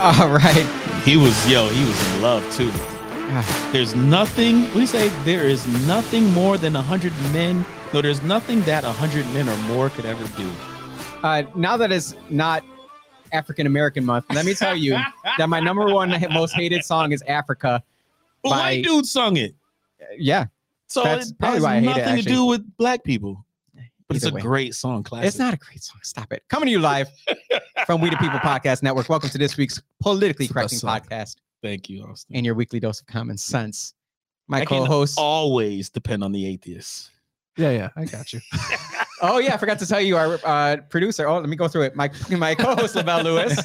All right. He was in love too. There's nothing, what do you say? There is nothing more than 100 men. No, there's nothing that 100 men or more could ever do. Now that it's not African American month, let me tell you that my number one most hated song is Africa. Well, white dude sung it. Yeah. So that's probably why I hate it. It has nothing to do with black people. But either it's a way. Great song, classic. It's not a great song. Stop it. Coming to you live from We The People Podcast Network. Welcome to this week's Politically Correcting Podcast. Thank you, Austin. And your weekly dose of common sense. My co-host. Always depend on the atheists. Yeah, I got you. Oh, yeah, I forgot to tell you, our producer. Oh, let me go through it. My co-host, LaBelle Lewis.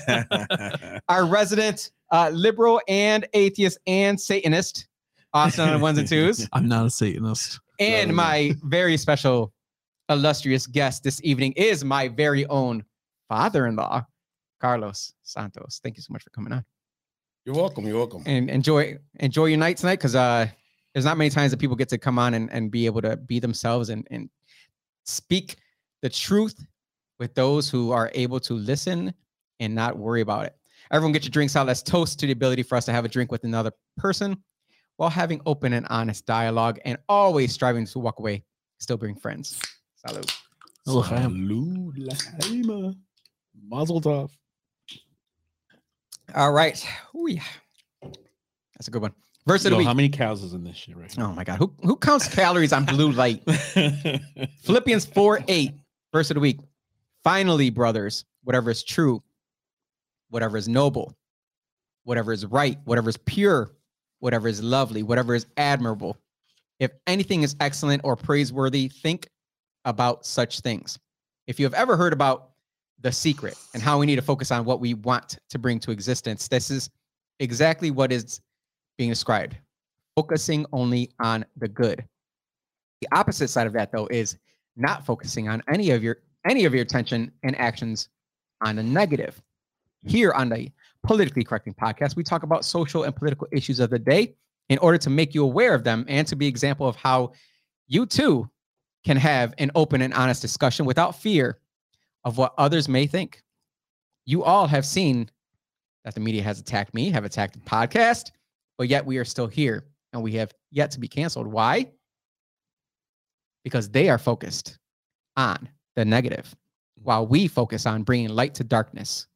Our resident liberal and atheist and Satanist, Austin on ones and twos. I'm not a Satanist. And my very special... illustrious guest this evening is my very own father-in-law, Carlos Santos. Thank you so much for coming on. You're welcome. And enjoy your night tonight, because there's not many times that people get to come on and be able to be themselves and speak the truth with those who are able to listen and not worry about it. Everyone get your drinks out. Let's toast to the ability for us to have a drink with another person while having open and honest dialogue, and always striving to walk away still being friends. Salud. Salud. Mazel tov. All right. Ooh, yeah. That's a good one. Verse of the week. How many cows is in this shit right now? Oh, my God. Who counts calories on blue light? Philippians 4:8. Verse of the week. Finally, brothers, whatever is true, whatever is noble, whatever is right, whatever is pure, whatever is lovely, whatever is admirable, if anything is excellent or praiseworthy, think about such things. If you have ever heard about The Secret and how we need to focus on what we want to bring to existence, this is exactly what is being described. Focusing only on the good. The opposite side of that, though, is not focusing on any of your attention and actions on the negative. Here on the Politically Correcting Podcast, we talk about social and political issues of the day in order to make you aware of them and to be an example of how you too can have an open and honest discussion without fear of what others may think. You all have seen that the media has attacked me, have attacked the podcast, but yet we are still here and we have yet to be canceled. Why? Because they are focused on the negative while we focus on bringing light to darkness.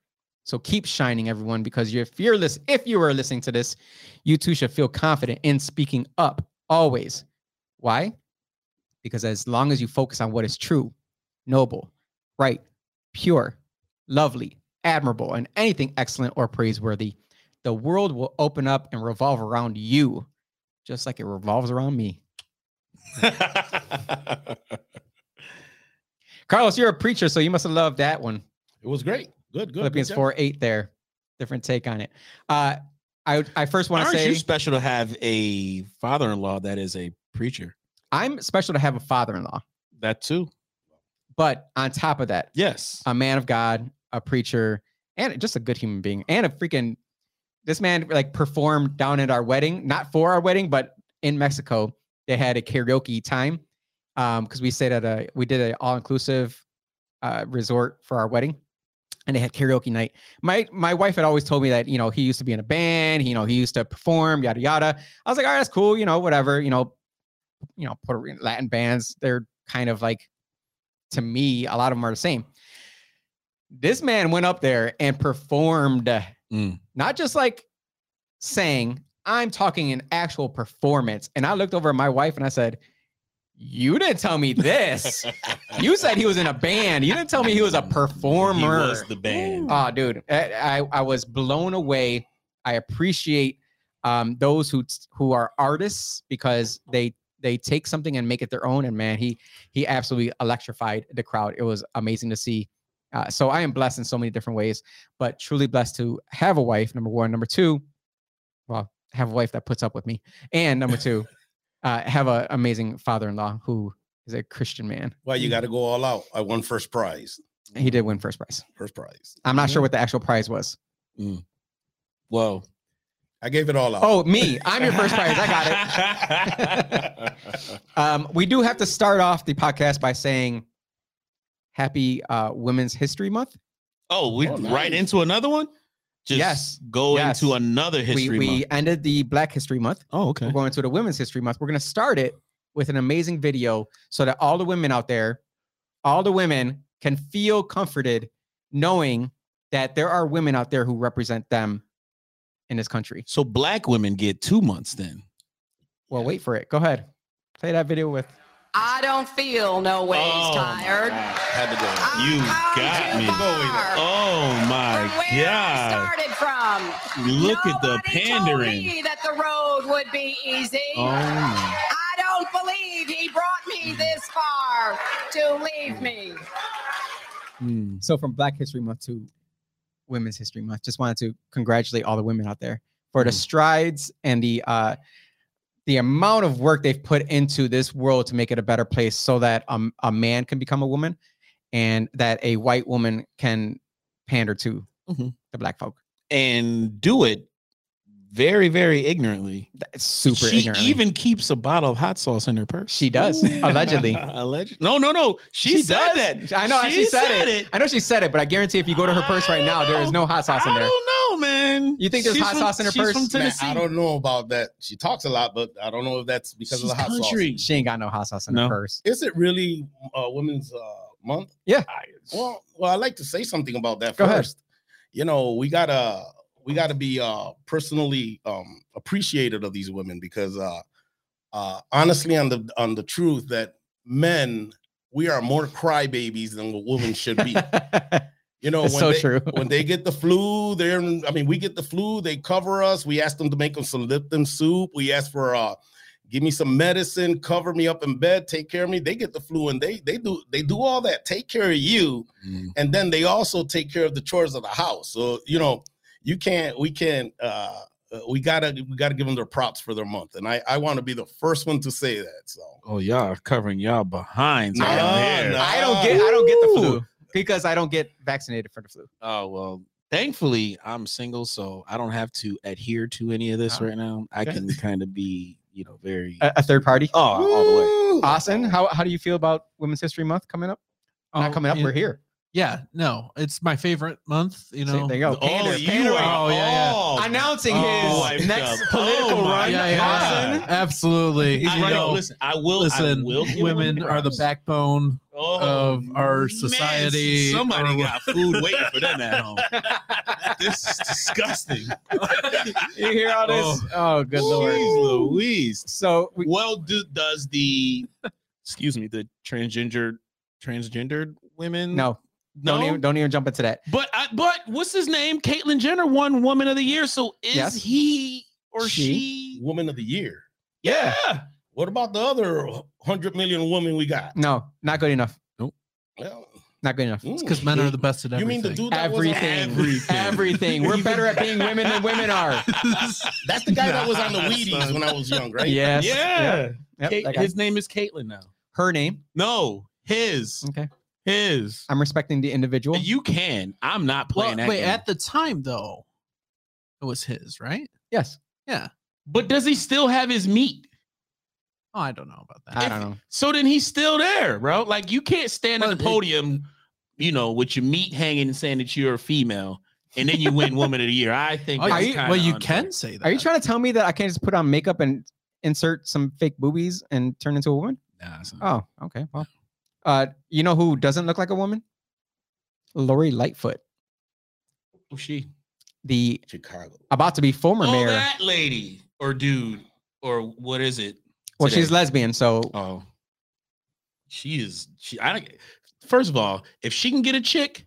So keep shining, everyone, because you're fearless. If you are listening to this, you too should feel confident in speaking up always. Why? Because as long as you focus on what is true, noble, right, pure, lovely, admirable, and anything excellent or praiseworthy, the world will open up and revolve around you, just like it revolves around me. Carlos, you're a preacher, so you must have loved that one. It was great. Good. Philippians 4:8 there. Different take on it. I first want to say... Aren't you special to have a father-in-law that is a preacher? I'm special to have a father-in-law. That too. But on top of that, yes, a man of God, a preacher, and just a good human being. And a freaking... This man like performed down at our wedding. Not for our wedding, but in Mexico. They had a karaoke time. Because we stayed at we did an all-inclusive resort for our wedding. And they had karaoke night. My wife had always told me that, you know, he used to be in a band, he used to perform, yada, yada. I was like, all right, that's cool. Whatever, Puerto Rican Latin bands, they're kind of like, to me, a lot of them are the same. This man went up there and performed, not just like sang, I'm talking an actual performance. And I looked over at my wife and I said, you didn't tell me this. You said he was in a band. You didn't tell me he was a performer. He was the band. Oh, dude. I was blown away. I appreciate those who are artists because they they take something and make it their own. And man, he absolutely electrified the crowd. It was amazing to see. So I am blessed in so many different ways, but truly blessed to have a wife, number one. Number two, well, have a wife that puts up with me. And number two, have an amazing father-in-law who is a Christian man. Well, you got to go all out. I won first prize. He did win first prize. First prize. I'm not sure what the actual prize was. Mm. Whoa. I gave it all up. Oh, me. I'm your first prize. I got it. We do have to start off the podcast by saying happy Women's History Month. Oh, we right into another one? Just yes. Go yes. into another history month. We ended the Black History Month. Oh, okay. We're going to the Women's History Month. We're going to start it with an amazing video so that all the women out there, all the women can feel comforted knowing that there are women out there who represent them in this country. So Black women get 2 months then. Well, wait for it. Go ahead. Play that video with. I don't feel no ways tired. Had to go. You got me. Oh my God. Started from. Look at the pandering. Told me that the road would be easy. Oh my. I don't believe he brought me this far to leave me. Mm. So from Black History Month to Women's History Month, just wanted to congratulate all the women out there for the strides and the amount of work they've put into this world to make it a better place so that a man can become a woman and that a white woman can pander to the Black folk and do it very, very ignorantly. That's super ignorant. She even keeps a bottle of hot sauce in her purse. She does. Allegedly. Allegedly. No. She said that. I know she said it. I know she said it, but I guarantee if you go to her purse right now, there is no hot sauce in there. I don't know, man. You think there's hot sauce in her purse? She's from Tennessee. Man, I don't know about that. She talks a lot, but I don't know if that's because of the hot sauce. She ain't got no hot sauce in her purse. Is it really Women's Month? Yeah. Well, I'd like to say something about that first. You know, we got to be personally appreciative of these women because honestly, on the truth that men, we are more crybabies than what women should be. You know, when they get the flu, we get the flu, they cover us. We ask them to make them some Lipton soup. We ask for give me some medicine, cover me up in bed, take care of me. They get the flu and they do all that, take care of you. Mm. And then they also take care of the chores of the house. So, you know, we gotta give them their props for their month. And I want to be the first one to say that. So, y'all are covering y'all behinds. I don't get the flu because I don't get vaccinated for the flu. Oh, well, thankfully I'm single, so I don't have to adhere to any of this right now. I can kind of be, you know, very a third party. Oh, all the way. Austin, how do you feel about Women's History Month coming up? Not coming up. We're here. Yeah, no, it's my favorite month. You know, there you go. Announcing his next political run. Yeah. Absolutely. He's running. Listen, I will women are the backbone of our society. Man, somebody got food waiting for them at home. This is disgusting. You hear all this? Oh, good Lord, Louise. So, does the transgendered women? No. No? Don't even jump into that. But what's his name? Caitlyn Jenner won Woman of the Year. So is he or she Woman of the Year? Yeah. What about the other 100 million women we got? No, not good enough. Nope. Well, not good enough. It's because men are the best at everything. You mean the dude that everything. We're better at being women than women are. That's the guy that was on the Wheaties when I was young, right? Yes. Yeah. Yep, his name is Caitlyn now. Her name? No, his. Okay. I'm respecting the individual. You can. I'm not playing that game. At the time, though, it was his, right? Yes. Yeah. But does he still have his meat? Oh, I don't know about that. I don't know. So then he's still there, bro. Like, you can't stand at the podium, you know, with your meat hanging and saying that you're a female, and then you win Woman of the Year. I think you can say that. Are you trying to tell me that I can't just put on makeup and insert some fake boobies and turn into a woman? Nah. Oh, okay. Well. You know who doesn't look like a woman? Lori Lightfoot. Who's she? The Chicago. About to be former mayor. That lady or dude or what is it? Well, she's lesbian, so. Oh. She is. First of all, if she can get a chick,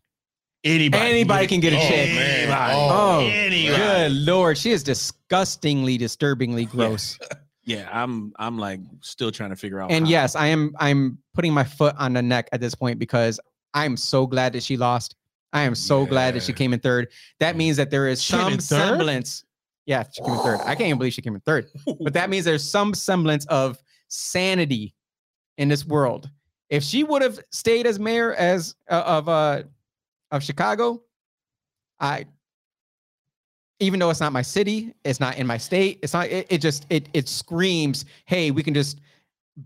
anybody can get a chick. Man. Anybody. Good Lord, she is disgustingly, disturbingly gross. Yeah, I'm like still trying to figure out. And yes, I'm putting my foot on the neck at this point because I'm so glad that she lost. I am so glad that she came in third. That means that there is some semblance. Yeah, she came in third. I can't even believe she came in third. But that means there's some semblance of sanity in this world. If she would have stayed as mayor as of Chicago, even though it's not my city, it's not in my state, it's not. It screams, hey, we can just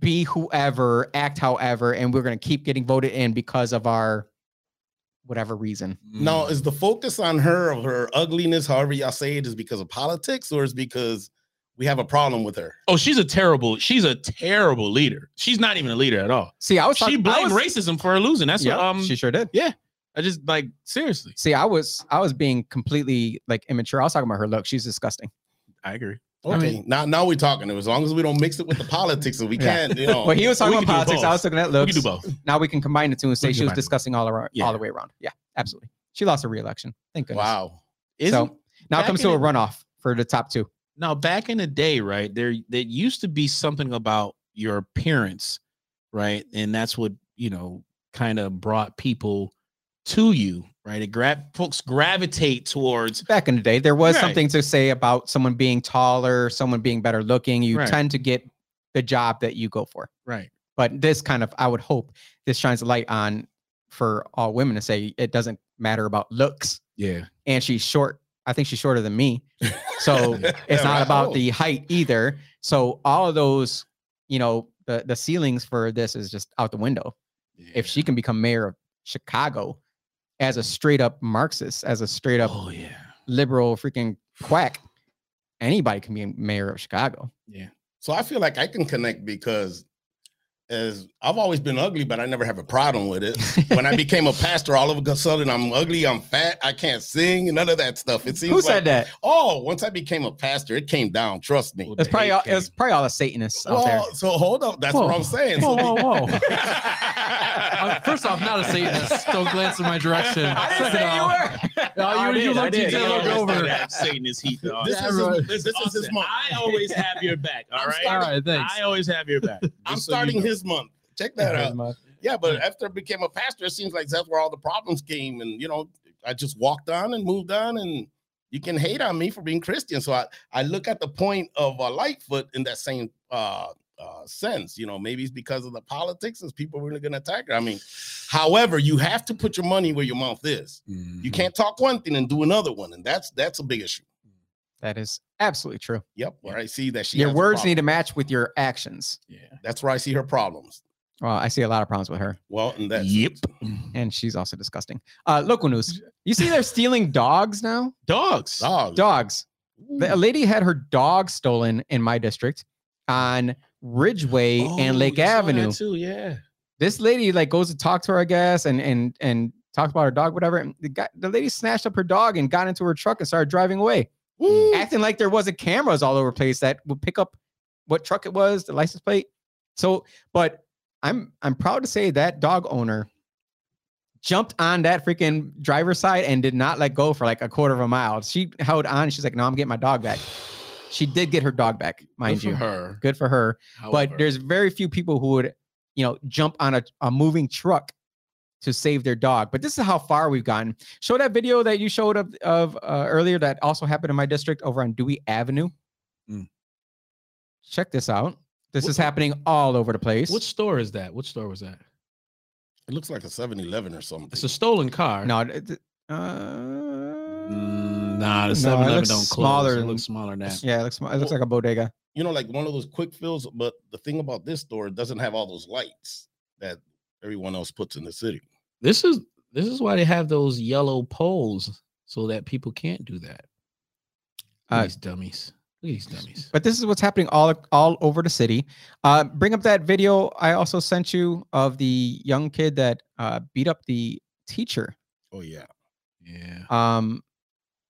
be whoever, act however, and we're gonna keep getting voted in because of our whatever reason. Now, is the focus on her or her ugliness, however y'all say it, is because of politics, or is because we have a problem with her? Oh, she's a terrible leader. She's not even a leader at all. See, she blamed racism for her losing. That's what she sure did. Yeah. I just like, seriously. See, I was being completely like immature. I was talking about her look. She's disgusting. I agree. Okay. I mean, now we're talking. As long as we don't mix it with the politics, and we can't, you know. Well, he was talking about politics. I was looking at looks. We can do both. Now we can combine the two and say she was disgusting all around, all the way around. Yeah, absolutely. She lost her reelection. Thank goodness. Wow. So now it comes to a runoff for the top two. Now, back in the day, right, there used to be something about your appearance, right? And that's what, you know, kind of brought people to you, right? It folks gravitate towards. Back in the day, there was something to say about someone being taller, someone being better looking. You tend to get the job that you go for. Right. But this kind of, I would hope this shines a light on for all women to say it doesn't matter about looks. Yeah. And she's short. I think she's shorter than me. So it's not about the height either. So all of those, you know, the ceilings for this is just out the window. Yeah. If she can become mayor of Chicago, as a straight up Marxist, as a straight up liberal freaking quack, anybody can be mayor of Chicago. Yeah. So I feel like I can connect because as I've always been ugly, but I never have a problem with it. When I became a pastor, all of a sudden I'm ugly, I'm fat, I can't sing, none of that stuff. It seems who said that? Oh, once I became a pastor, it came down. Trust me. It's probably all the Satanists out there. So hold up. That's what I'm saying. Whoa. First off, not a Satanist. Don't glance in my direction. I didn't say you were. No, you looked over. Satanist heat. This is month. I always have your back. All right. All right. Thanks. I always have your back. I'm starting his month. Check that out. Yeah, but after I became a pastor, it seems like that's where all the problems came, and you know, I just walked on and moved on, and you can hate on me for being Christian. So I look at the point of Lightfoot in that same sense, you know, maybe it's because of the politics and people really gonna attack her. I mean, however, you have to put your money where your mouth is. Mm-hmm. You can't talk one thing and do another one, and that's a big issue. That is absolutely true. Yep. Where I see that your words need to match with your actions. Yeah, that's where I see her problems. Well, I see a lot of problems with her. Well, and that's and she's also disgusting. Local news. You see, they're stealing dogs now. Dogs. A lady had her dog stolen in my district on Ridgeway and Lake Avenue too. Yeah, this lady like goes to talk to her, I guess, and talks about her dog, whatever. And the lady snatched up her dog and got into her truck and started driving away, acting like there wasn't cameras all over the place that would pick up what truck it was, the license plate. So, but I'm proud to say that dog owner jumped on that freaking driver's side and did not let go for like a quarter of a mile. She held on. She's like, no, I'm getting my dog back. She did get her dog back, mind you. Good for her. However, but there's very few people who would, you know, jump on a moving truck to save their dog. But this is how far we've gotten. Show that video that you showed of earlier that also happened in my district over on Dewey Avenue. Mm. Check this out. This is happening all over the place. What store is that? What store was that? It looks like a 7-Eleven or something. It's a stolen car. No. Nah, the 7-Eleven don't close. Smaller. It looks smaller now. Yeah, it looks small. It looks like a bodega. You know, like one of those quick fills. But the thing about this store, it doesn't have all those lights that everyone else puts in the city. This is why they have those yellow poles so that people can't do that. Look at these dummies. But this is what's happening all over the city. Bring up that video I also sent you of the young kid that beat up the teacher. Oh yeah. Yeah.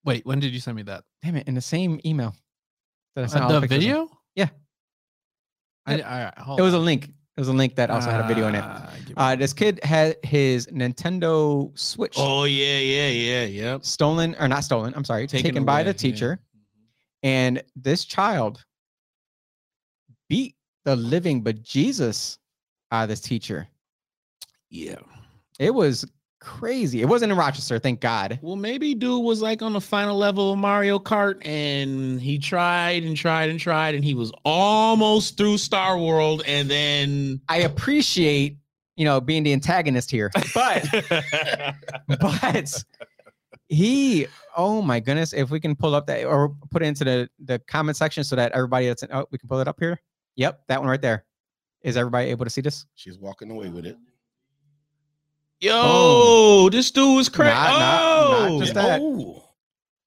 Wait, when did you send me that? Damn it! In the same email. The video? Of. Yeah. It was a link. It was a link that also had a video in it. This kid had his Nintendo Switch. Oh yeah. Stolen or not stolen? I'm sorry. Taken by the teacher. Yeah. And this child beat the living bejesus out of this teacher. Yeah. It was crazy. It wasn't in Rochester, thank God. Well, maybe dude was like on the final level of Mario Kart, and he tried, and he was almost through Star World, and then... I appreciate, you know, being the antagonist here, but... but... He, oh my goodness, if we can pull up that or put it into the comment section so that everybody that's in, oh, we can pull it up here. Yep, that one right there. Is everybody able to see this? She's walking away with it. Yo, oh. This dude is crazy. Not just that.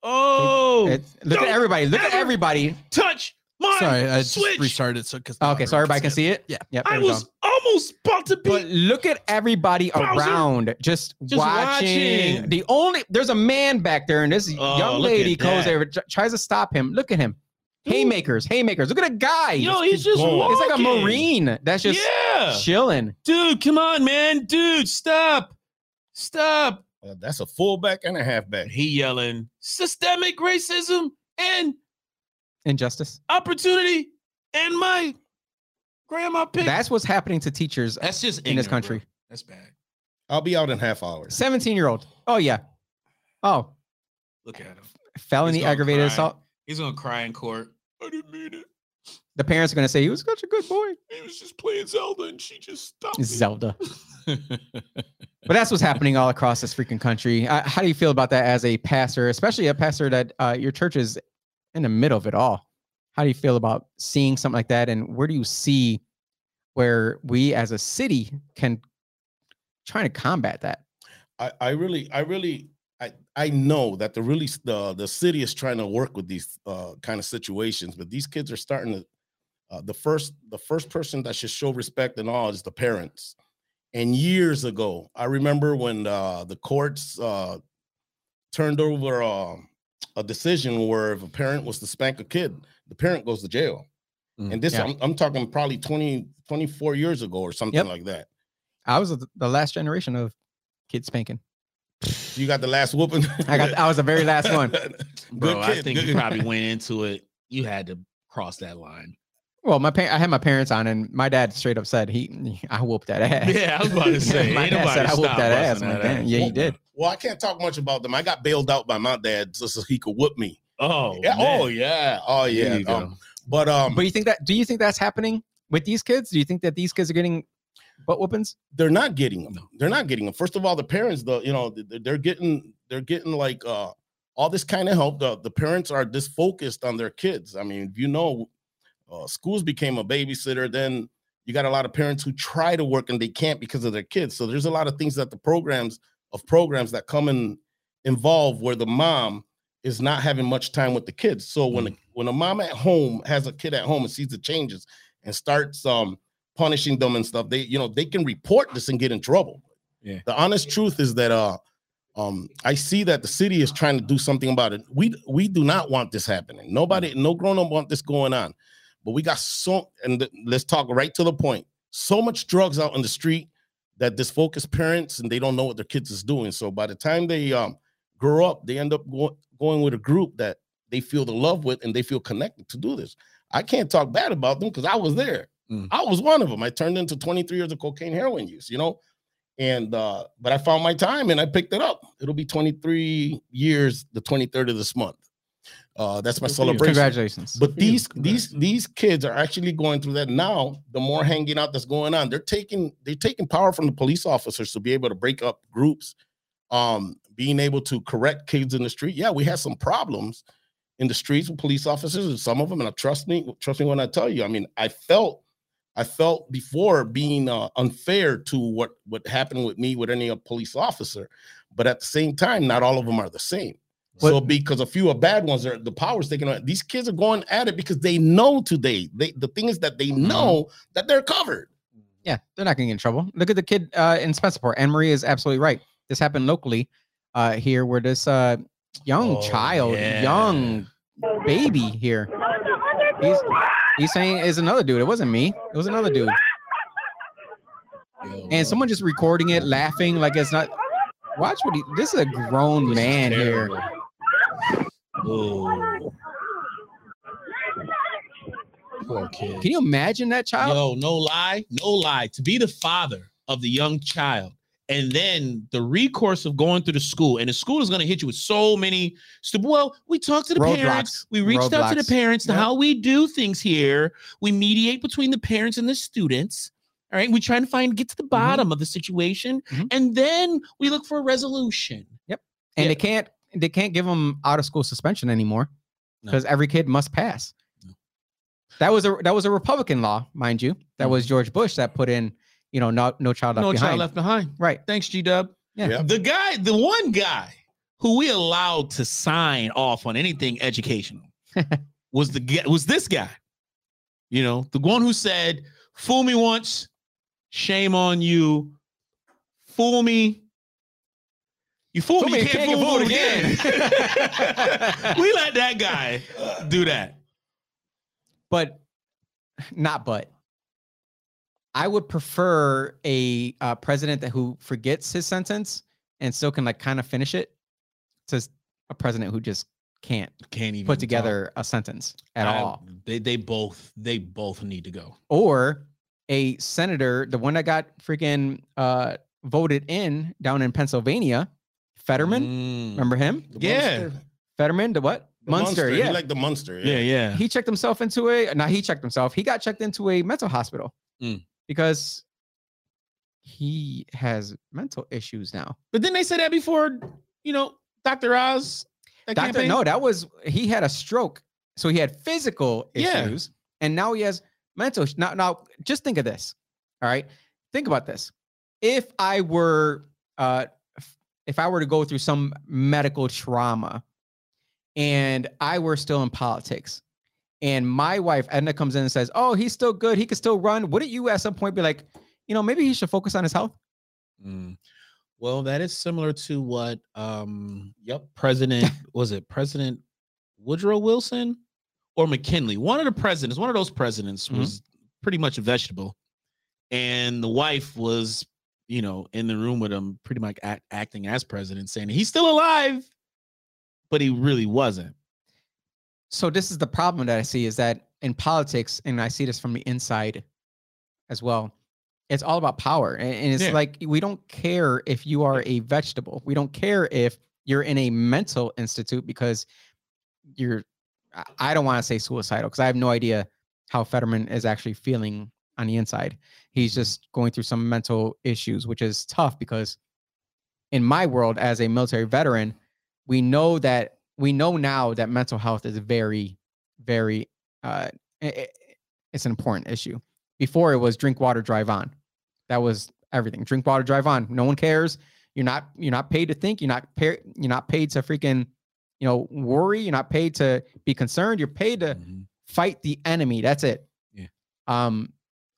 Oh. Look at everybody. Look at everybody. Touch my Sorry, I switch. Just restarted. So, okay, so everybody can see it? Yeah. Yep, I was almost about to be. But look at everybody Bowser. Around just watching. The only there's a man back there, and this young lady goes there, tries to stop him. Look at him. Dude. Haymakers. Look at a guy. Yo, he's just walking. It's like a Marine that's just chilling. Dude, come on, man. Dude, stop. That's a fullback and a halfback. He yelling systemic racism and injustice, opportunity, and my grandma picked. That's what's happening to teachers. That's just in this country. Bro. That's bad. I'll be out in half hour. 17-year-old. Oh yeah. Oh. Look at him. Felony aggravated assault. He's gonna cry in court. I didn't mean it. The parents are gonna say he was such a good boy. He was just playing Zelda, and she just stopped. Zelda. But that's what's happening all across this freaking country. How do you feel about that as a pastor, especially a pastor that your church is in the middle of it all? How do you feel about seeing something like that? And where do you see where we as a city can try to combat that? I know that the city is trying to work with these kind of situations, but these kids are starting to, the first person that should show respect and awe is the parents. And years ago, I remember when the courts turned over a decision where if a parent was to spank a kid, the parent goes to jail. And this, I'm talking probably 24 years ago or something like that. I was the last generation of kid spanking. You got the last whooping? I was the very last one. Bro, I think you probably went into it. You had to cross that line. Well, I had my parents on, and my dad straight up said, I whooped that ass. Yeah, I was about to say. My dad said, I whooped that ass. Yeah, he did. Well, I can't talk much about them. I got bailed out by my dad just so he could whoop me. Oh, yeah. Man. Oh, yeah. Oh, yeah. But do you think that's happening with these kids? Do you think that these kids are getting butt whoopings? They're not getting them. They're not getting them. First of all, the parents, they're getting like all this kind of help. The parents are disfocused on their kids. I mean, schools became a babysitter. Then you got a lot of parents who try to work and they can't because of their kids. So there's a lot of things that the programs that come and involve where the mom is not having much time with the kids. So when a mom at home has a kid at home and sees the changes and starts punishing them and stuff, they can report this and get in trouble. Yeah. The honest truth is that I see that the city is trying to do something about it. We do not want this happening. No grown up want this going on. But we got let's talk right to the point. So much drugs out on the street that disfocus parents and they don't know what their kids is doing. So by the time they grow up, they end up going with a group that they feel the love with and they feel connected to do this. I can't talk bad about them because I was there. I was one of them. I turned into 23 years of cocaine heroin use, and but I found my time and I picked it up. It'll be 23 years the 23rd of this month. That's my celebration. Congratulations. But these kids are actually going through that now. The more hanging out that's going on, they're taking power from the police officers to be able to break up groups, being able to correct kids in the street. Yeah, we had some problems in the streets with police officers, and some of them, and trust me when I tell you, I mean, I felt before being unfair to what happened with me with any police officer, but at the same time, not all of them are the same. So because a few of bad ones are the powers taking on, these kids are going at it because they know today. The thing is that they know that they're covered. Yeah, they're not going to get in trouble. Look at the kid in Spencerport. Anne-Marie is absolutely right. This happened locally here where this young young baby here. He's saying it's another dude. It wasn't me. It was another dude. And someone just recording it, laughing like it's not. Watch what this is a grown man here. Whoa. poor kid. Can you imagine that child? Yo, no lie. To be the father of the young child, and then the recourse of going through the school, and the school is going to hit you with so many. Well, we talked to the parents. We reached out to the parents. Yep. How we do things here. We mediate between the parents and the students. All right. We try and get to the bottom of the situation. And then we look for a resolution. Yep. And they can't give them out of school suspension anymore because every kid must pass. No. That was a Republican law, mind you. That was George Bush that put in, No Child Left Behind. Right. Thanks, G-Dub. Yeah. Yep. The one guy who we allowed to sign off on anything educational was this guy. The one who said, fool me once, shame on you. Fool me. You fooled me, you can't fool me again. We let that guy do that. But I would prefer a president who forgets his sentence and still can kind of finish it to a president who just can't even put together a sentence at all. They both need to go. Or a senator, the one that got freaking voted in down in Pennsylvania, Fetterman. Remember him? Fetterman, the what? Munster. Yeah. He liked the Munster. Yeah. Yeah. He got checked into a mental hospital. Because he has mental issues now. But didn't they say that before, Dr. Oz? He had a stroke. So he had physical issues. Yeah. And now he has mental issues. Now, just think of this. All right. Think about this. If I were to go through some medical trauma and I were still in politics, and my wife, Edna, comes in and says, oh, he's still good. He could still run. Wouldn't you at some point be like, maybe he should focus on his health? Well, that is similar to what, President Woodrow Wilson or McKinley? One of those presidents was pretty much a vegetable. And the wife was, in the room with him, pretty much acting as president, saying he's still alive, but he really wasn't. So this is the problem that I see is that in politics, and I see this from the inside as well, it's all about power. And it's like, we don't care if you are a vegetable. We don't care if you're in a mental institute because I don't want to say suicidal because I have no idea how Fetterman is actually feeling on the inside. He's just going through some mental issues, which is tough because in my world as a military veteran, we know now that mental health is very, very, it's an important issue. Before it was drink water, drive on. That was everything. Drink water, drive on. No one cares. You're not paid to think. You're not paid to freaking, worry. You're not paid to be concerned. You're paid to fight the enemy. That's it. Yeah.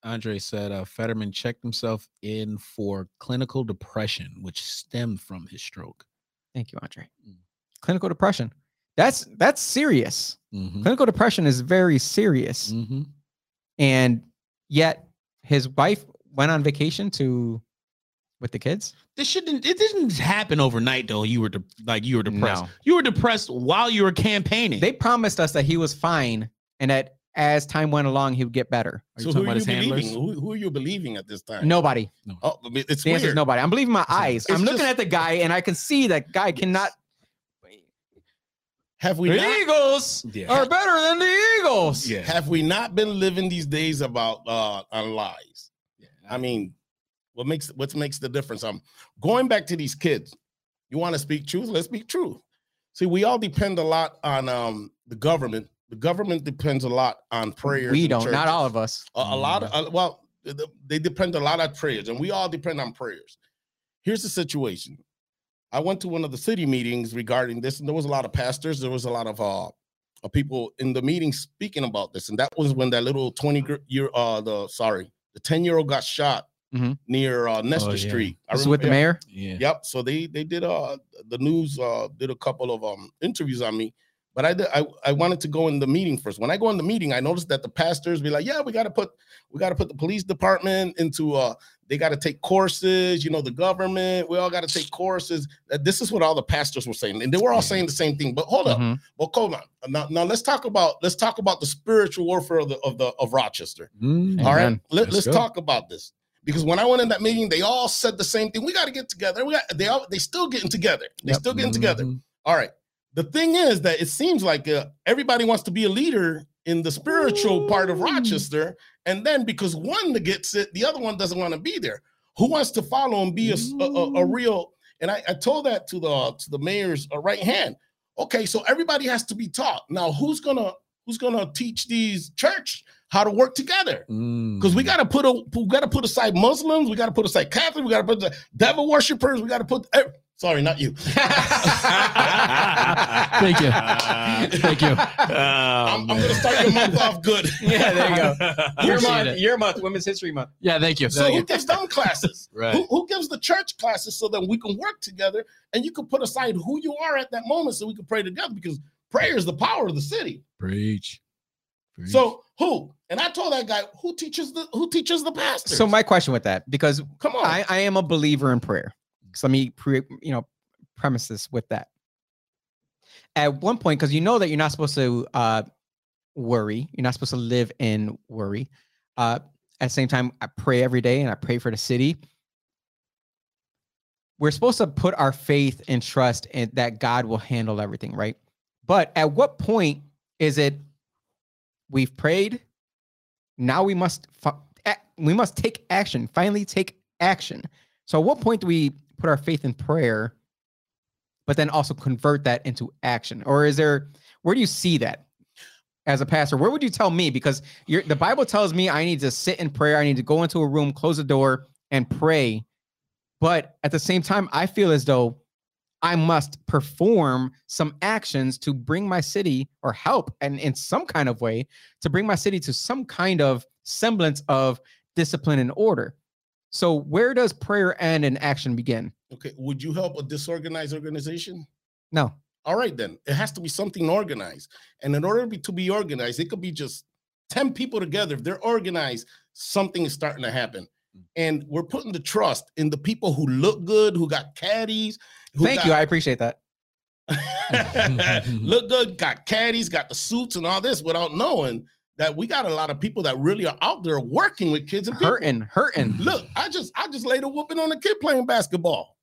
Andre said Fetterman checked himself in for clinical depression, which stemmed from his stroke. Thank you, Andre. Clinical depression. That's serious. Clinical depression is very serious. And yet his wife went on vacation with the kids. It didn't happen overnight though. You were depressed. No. You were depressed while you were campaigning. They promised us that he was fine and that as time went along, he would get better. Who are you believing at this time? Nobody. No. Oh, it's the answer is nobody. I'm believing my eyes. I'm looking at the guy and I can see that guy cannot. Eagles are better than the Eagles. Yeah. Have we not been living these days about on lies? Yeah. I mean, what makes the difference? I'm going back to these kids. You want to speak truth? Let's speak truth. See, we all depend a lot on the government. The government depends a lot on prayers. We don't. Churches. Not all of us. They depend a lot on prayers, and we all depend on prayers. Here's the situation. I went to one of the city meetings regarding this, and there was a lot of pastors. There was a lot of people in the meeting speaking about this, and that was when that little 10-year-old got shot near Nestor Street. This is with the mayor? Yeah. Yep. So they did the news did a couple of interviews on me, But I wanted to go in the meeting first. When I go in the meeting, I noticed that the pastors be like, yeah, we got to put the police department into they got to take courses, the government, we all got to take courses. This is what all the pastors were saying. And they were all saying the same thing. But hold up. Well, hold on. Now let's talk about the spiritual warfare of Rochester. All right. Let's talk about this. Because when I went in that meeting, they all said the same thing. We got to get together. They still getting together. All right. The thing is that it seems like everybody wants to be a leader in the spiritual part of Rochester. And then because one gets it, the other one doesn't want to be there. Who wants to follow and be a real? And I told that to the mayor's right hand. Okay, so everybody has to be taught. Now, who's gonna teach these church how to work together? Because we gotta put aside Muslims, we gotta put aside Catholics, we gotta put the devil worshippers, we gotta put. Sorry, not you. Thank you. Thank you. I'm going to start your month off good. Yeah, there you go. Your month, Women's History Month. Yeah, thank you. So who gives them classes? Right. Who gives the church classes so that we can work together and you can put aside who you are at that moment so we can pray together, because prayer is the power of the city. Preach. Preach. So who? And I told that guy, who teaches the pastor? So my question with that, because come on, I am a believer in prayer. So let me premise this with that. At one point, because you know that you're not supposed to worry. You're not supposed to live in worry. At the same time, I pray every day and I pray for the city. We're supposed to put our faith and trust in that God will handle everything, right? But at what point is it we've prayed, now we must take action, finally take action. So at what point do we put our faith in prayer, but then also convert that into action? Or where do you see that as a pastor? Where would you tell me? Because the Bible tells me I need to sit in prayer. I need to go into a room, close the door, and pray. But at the same time, I feel as though I must perform some actions to bring my city, or help, and in some kind of way to bring my city to some kind of semblance of discipline and order. So where does prayer end and action begin? Okay. Would you help a disorganized organization? No. All right, then. It has to be something organized. And in order to be organized, it could be just 10 people together. If they're organized, something is starting to happen. And we're putting the trust in the people who look good, who got caddies. Thank you. I appreciate that. Look good, got caddies, got the suits and all this without knowing that we got a lot of people that really are out there working with kids and hurting. Look, I just laid a whooping on a kid playing basketball.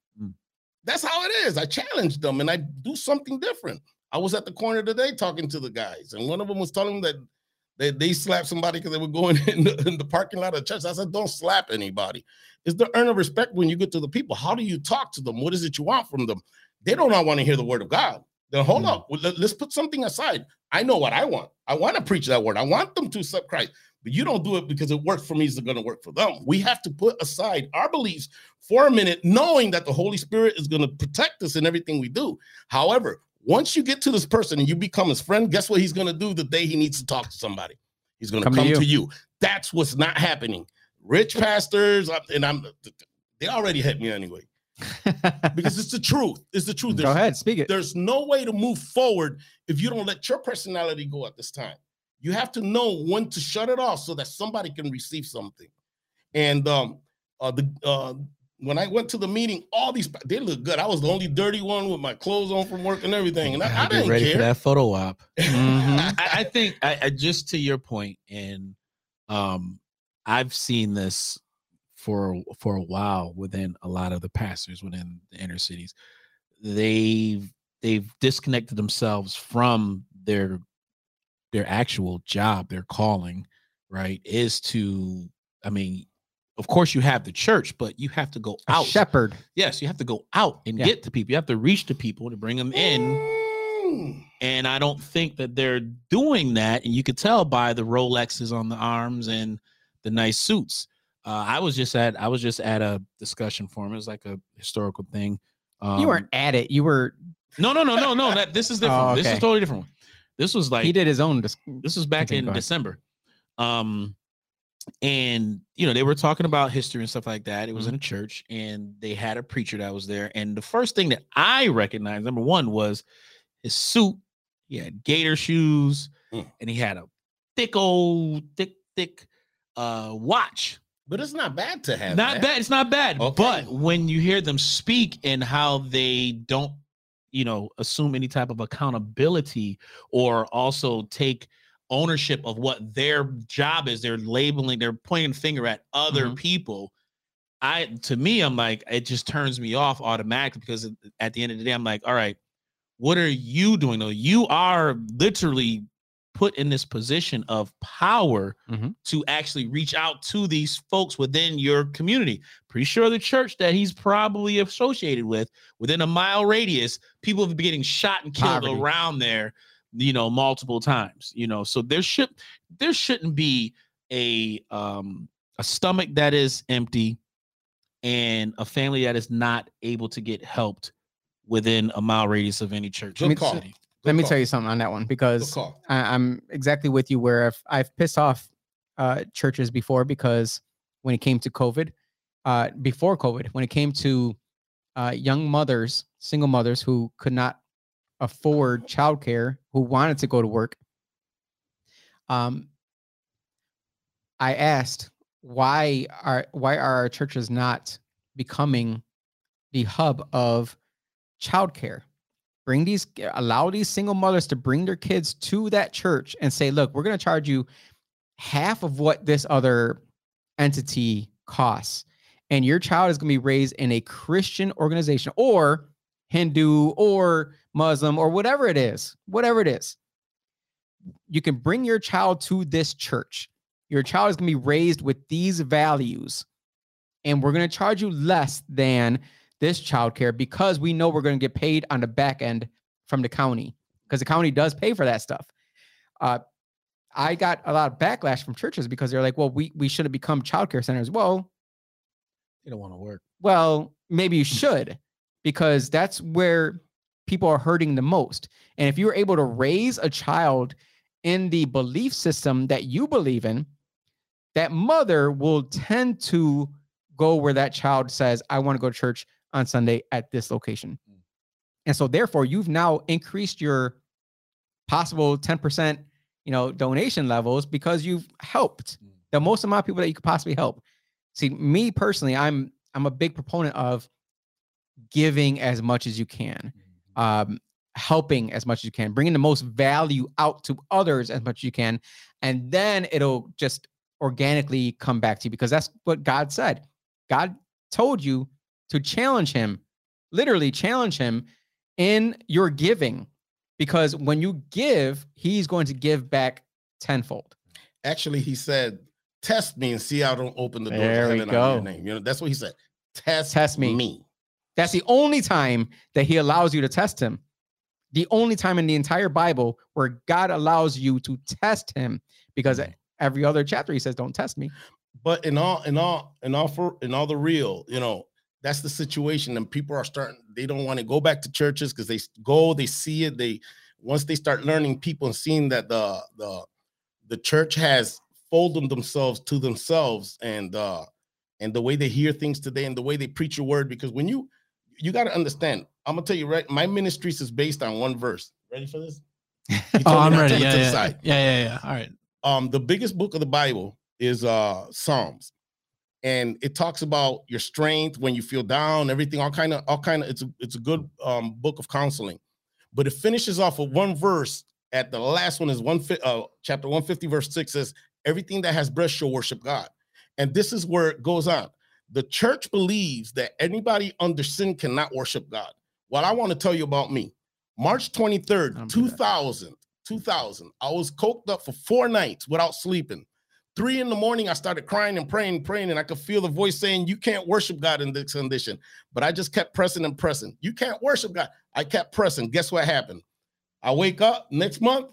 That's how it is. I challenged them and I do something different. I was at the corner today talking to the guys, and one of them was telling them that they slapped somebody because they were going in the parking lot of the church. I said, don't slap anybody. It's the earn of respect when you get to the people. How do you talk to them? What is it you want from them? They do not want to hear the word of God. Then hold up. Let's put something aside. I know what I want. I want to preach that word. I want them to accept Christ. But you don't do it because it worked for me, it's going to work for them. We have to put aside our beliefs for a minute, knowing that the Holy Spirit is going to protect us in everything we do. However, once you get to this person and you become his friend, guess what he's going to do the day he needs to talk to somebody? He's going to come to you. That's what's not happening. Rich pastors, they already hit me anyway. Because it's the truth. It's the truth. Go ahead, speak it. There's no way to move forward if you don't let your personality go at this time. You have to know when to shut it off so that somebody can receive something. And when I went to the meeting, all these, they look good. I was the only dirty one with my clothes on from work and everything. And I didn't ready care for that photo op. I think I just to your point, and I've seen this for a while within a lot of the pastors within the inner cities. They've disconnected themselves from their actual job, their calling, right? Is to, I mean, of course you have the church, but you have to go out. A shepherd. Yes, you have to go out and get to people. You have to reach the people to bring them in. And I don't think that they're doing that. And you could tell by the Rolexes on the arms and the nice suits. I was just at a discussion forum. It was like a historical thing. You weren't at it. You were. No. That this is different. Oh, okay. This is totally different. This was like he did his own. This was back in December, and they were talking about history and stuff like that. It was in a church, and they had a preacher that was there. And the first thing that I recognized, number one, was his suit, He had gator shoes, and he had a thick old, thick watch. But it's not bad to have. Not that. Bad. It's not bad. Okay. But when you hear them speak and how they don't, assume any type of accountability or also take ownership of what their job is, they're labeling, they're pointing the finger at other people. To me, I'm like, it just turns me off automatically, because at the end of the day, I'm like, all right, what are you doing though? You are literally put in this position of power to actually reach out to these folks within your community. Pretty sure the church that he's probably associated with, within a mile radius, people have been getting shot and killed around there, multiple times, so there shouldn't be a stomach that is empty and a family that is not able to get helped within a mile radius of any church in the city. Let me tell you something on that one, because I'm exactly with you, where I've pissed off churches before, because when it came to COVID, before COVID, when it came to young mothers, single mothers who could not afford childcare, who wanted to go to work, I asked, why are our churches not becoming the hub of childcare? Allow these single mothers to bring their kids to that church and say, look, we're going to charge you half of what this other entity costs, and your child is going to be raised in a Christian organization, or Hindu, or Muslim, or whatever it is, You can bring your child to this church. Your child is going to be raised with these values, and we're going to charge you less than this childcare, because we know we're going to get paid on the back end from the county, because the county does pay for that stuff. I got a lot of backlash from churches, because they're like, well, we should have become childcare centers. Well, they don't want to work. Well, maybe you should, because that's where people are hurting the most. And if you were able to raise a child in the belief system that you believe in, that mother will tend to go where that child says, I want to go to church on Sunday at this location. And so therefore you've now increased your possible 10%, donation levels, because you've helped the most amount of people that you could possibly help. See, me personally, I'm a big proponent of giving as much as you can, helping as much as you can, bringing the most value out to others as much as you can. And then it'll just organically come back to you, because that's what God said. God told you to challenge him, literally challenge him in your giving, because when you give, he's going to give back tenfold. Actually, he said, test me and see I don't open the door to heaven on your name. That's what he said. Test me. That's the only time that he allows you to test him. The only time in the entire Bible where God allows you to test him, because every other chapter he says, don't test me. But in all the real, that's the situation. And people are they don't want to go back to churches, because they see it. Once they start learning people and seeing that the church has folded themselves to themselves, and the way they hear things today and the way they preach a word, because when you got to understand, I'm going to tell you, right. My ministries is based on one verse. Ready for this? I'm ready. Yeah. All right. The biggest book of the Bible is Psalms, and it talks about your strength when you feel down, everything, all kind of. It's a good book of counseling, but it finishes off with one verse. At the last one is chapter 150 verse 6 says, "Everything that has breath shall worship God," and this is where it goes on. The church believes that anybody under sin cannot worship God. Well, I want to tell you about me. March 23rd, 2000. I was coked up for 4 nights without sleeping. 3 in the morning, I started crying and praying, and I could feel the voice saying, you can't worship God in this condition. But I just kept pressing. You can't worship God. I kept pressing. Guess what happened? I wake up next month.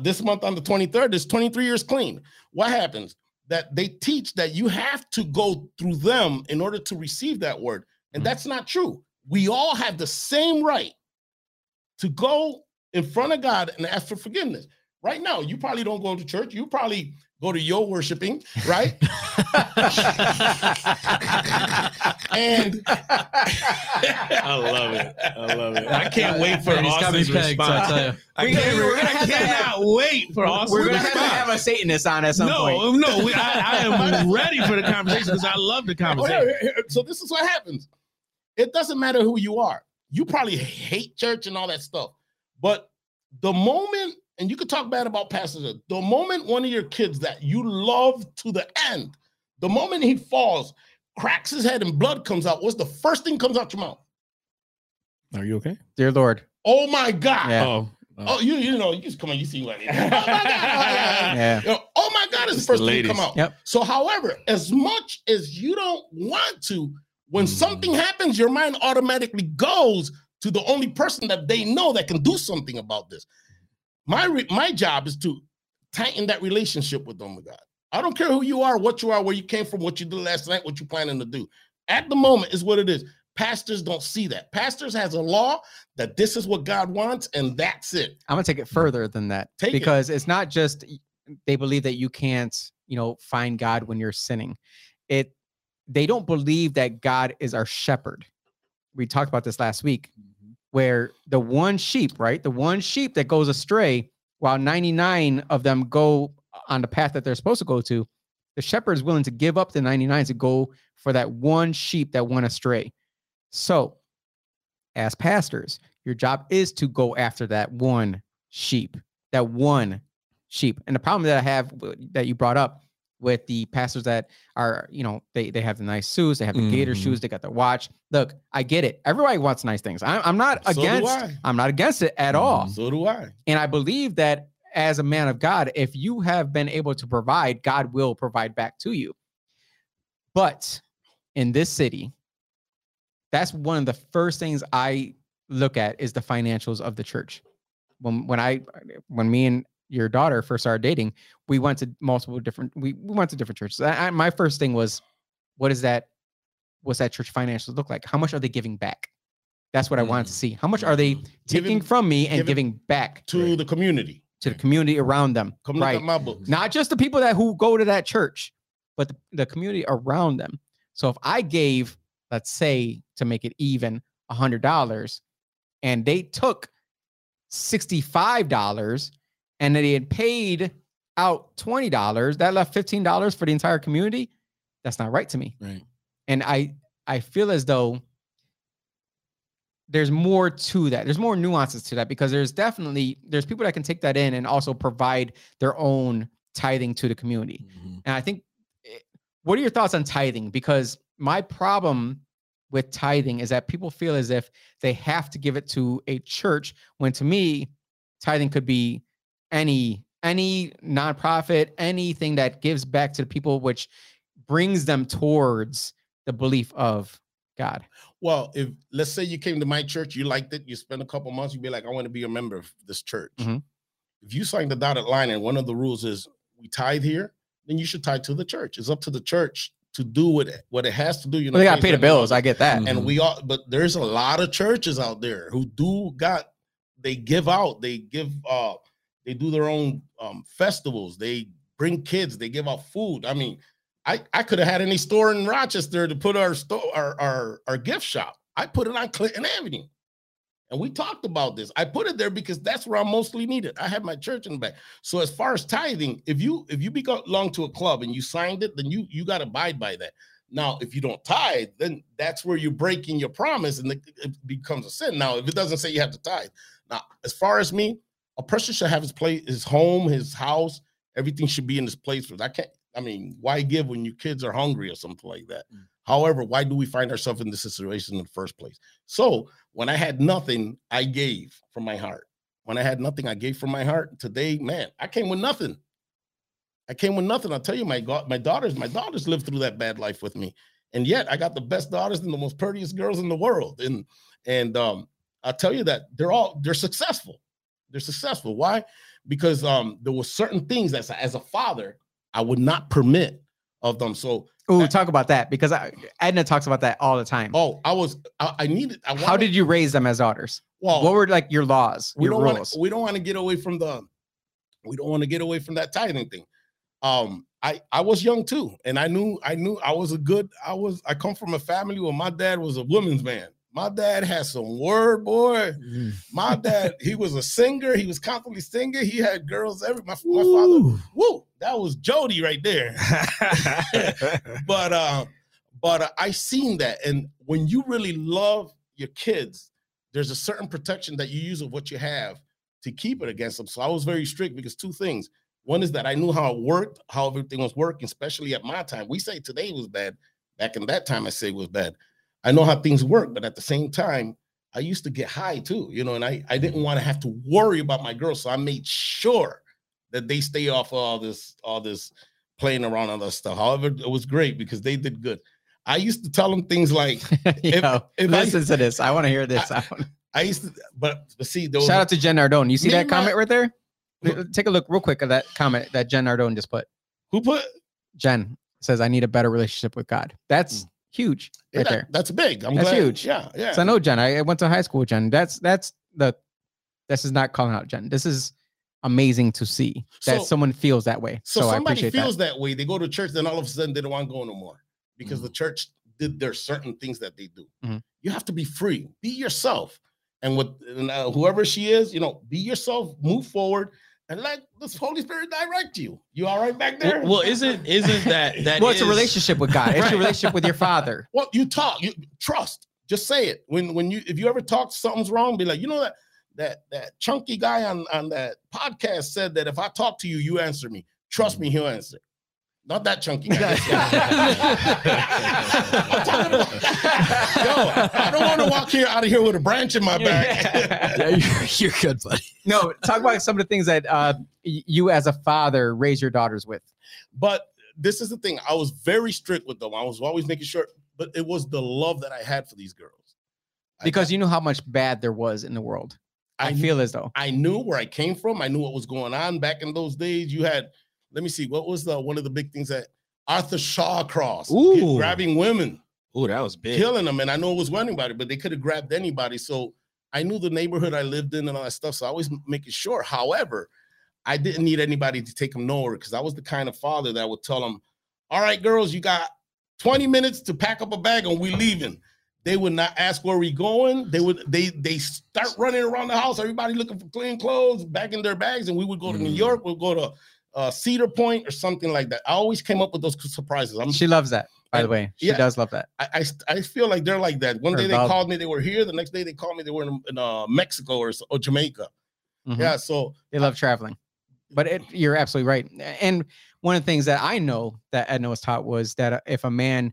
This month on the 23rd, it's 23 years clean. What happens? That they teach that you have to go through them in order to receive that word. And that's not true. We all have the same right to go in front of God and ask for forgiveness. Right now, you probably don't go to church. You probably go to your worshiping, right? And I love it. I can't wait for Austin's response. We're going to have a Satanist on at some point. No, I am ready for the conversation because I love the conversation. So this is what happens. It doesn't matter who you are. You probably hate church and all that stuff. But the moment, and you could talk bad about pastors, the moment one of your kids that you love to the end, the moment he falls, cracks his head and blood comes out, what's the first thing comes out your mouth? Are you okay? Dear Lord. Oh, my God. Yeah. Oh, you know, you just come on, you see like, oh, my God. Yeah. You know, oh, my God is the first thing to come out. Yep. So, however, as much as you don't want to, when something happens, your mind automatically goes to the only person that they know that can do something about this. My job is to tighten that relationship with them with God. I don't care who you are, what you are, where you came from, what you did last night, what you're planning to do. At the moment is what it is. Pastors don't see that. Pastors has a law that this is what God wants, and that's it. I'm going to take it further than that. It's not just they believe that you can't, find God when you're sinning. They don't believe that God is our shepherd. We talked about this last week, where the one sheep, right? The one sheep that goes astray while 99 of them go on the path that they're supposed to go to, the shepherd is willing to give up the 99 to go for that one sheep that went astray. So as pastors, your job is to go after that one sheep. And the problem that I have that you brought up with the pastors that are, they have the nice suits, they have the gator shoes, they got the watch. Look, I get it. Everybody wants nice things. I'm not against it at all. So do I. And I believe that as a man of God, if you have been able to provide, God will provide back to you. But in this city, that's one of the first things I look at is the financials of the church. When me and your daughter first started dating, we went to different churches. My first thing was, what's that church financials look like? How much are they giving back? That's what I wanted to see. How much are they taking from me and giving back to the community, around them? Come look at my books. Not just the people who go to that church, but the community around them. So if I gave, let's say, to make it even, $100, and they took $65, and they had paid out $20, that left $15 for the entire community. That's not right to me. Right. And I feel as though there's more to that. There's more nuances to that, because there's people that can take that in and also provide their own tithing to the community. Mm-hmm. And I think, what are your thoughts on tithing? Because my problem with tithing is that people feel as if they have to give it to a church, when to me, tithing could be any nonprofit, anything that gives back to the people, which brings them towards the belief of God. Well, if let's say you came to my church, you liked it, you spent a couple months, you'd be like, I want to be a member of this church. Mm-hmm. If you sign the dotted line and one of the rules is we tithe here, then you should tithe to the church. It's up to the church to do what it has to do. They got to pay the bills. I get that. Mm-hmm. And but there's a lot of churches out there who they give out, they give they do their own festivals. They bring kids. They give out food. I mean, I could have had any store in Rochester to put our store, our gift shop. I put it on Clinton Avenue, and we talked about this. I put it there because that's where I'm mostly needed. I have my church in the back. So as far as tithing, if you belong to a club and you signed it, then you got to abide by that. Now, if you don't tithe, then that's where you're breaking your promise, and it becomes a sin. Now, if it doesn't say you have to tithe, now as far as me, a person should have his place, his home, his house. Everything should be in his place. Why give when your kids are hungry or something like that? Mm. However, why do we find ourselves in this situation in the first place? So when I had nothing, I gave from my heart. When I had nothing, I gave from my heart. Today, man, I came with nothing. I'll tell you, my daughters lived through that bad life with me. And yet I got the best daughters and the most prettiest girls in the world. And I'll tell you that they're successful. They're successful. Why? Because there were certain things that as a father, I would not permit of them. So talk about that, because Edna talks about that all the time. Oh, how did you raise them as daughters? Well, what were your laws, your rules? We don't want to get away from that tithing thing. I was young too, and I knew I was a good. I come from a family where my dad was a woman's man. My dad had some word, boy. Mm. My dad, he was a singer. He was constantly singing. He had girls. My father, woo, that was Jody right there. But I seen that, and when you really love your kids, there's a certain protection that you use of what you have to keep it against them. So I was very strict because two things. One is that I knew how it worked, how everything was working, especially at my time. We say today was bad. Back in that time, I say it was bad. I know how things work, but at the same time, I used to get high too, you know, and I didn't want to have to worry about my girls. So I made sure that they stay off of all this playing around and other stuff. However, it was great because they did good. I used to tell them things like, listen to this. I want to hear this. I used to, but see, those, shout out to Jen Nardone. You see that comment right there? Take a look real quick at that comment that Jen Nardone just put. Who put? Jen says, I need a better relationship with God. That's huge right there. That's big. I'm glad. Huge. Yeah, yeah. So I know Jen. I went to high school with Jen. This is not calling out Jen. This is amazing to see that someone feels that way. So somebody feels that way. They go to church, then all of a sudden they don't want to go no more because the church did their certain things that they do. Mm-hmm. You have to be free. Be yourself. And with whoever she is, you know, be yourself, move forward, and let this Holy Spirit direct you. You all right back there? Well, isn't that well, it's a relationship with God. It's right. A relationship with your father. Well, you trust. Just say it. If you ever talk, something's wrong, be like, you know that chunky guy on that podcast said that if I talk to you, you answer me. Trust me, he'll answer. Not that chunky guy. I don't want to walk out of here with a branch in my back. Yeah, you're good, buddy. No, talk about some of the things that you as a father raise your daughters with. But this is the thing. I was very strict with them. I was always making sure, but it was the love that I had for these girls. Because you knew how much bad there was in the world. I feel as though. I knew where I came from. I knew what was going on back in those days. You had... Let me see. What was one of the big things that Arthur Shawcross grabbing women? Oh, that was big. Killing them. And I know it was anybody, but they could have grabbed anybody. So I knew the neighborhood I lived in and all that stuff. So I always making sure. However, I didn't need anybody to take them nowhere because I was the kind of father that would tell them, all right, girls, you got 20 minutes to pack up a bag and we're leaving. They would not ask where we going. They start running around the house. Everybody looking for clean clothes, back in their bags. And we would go to New York. We'll go to Cedar Point or something like that. I always came up with those surprises. She loves that, by the way. She does love that. I feel like they're like that. One day they called me, they were here. The next day they called me, they were in Mexico or Jamaica. Mm-hmm. Yeah, so they love traveling. But you're absolutely right. And one of the things that I know that Edna was taught was that if a man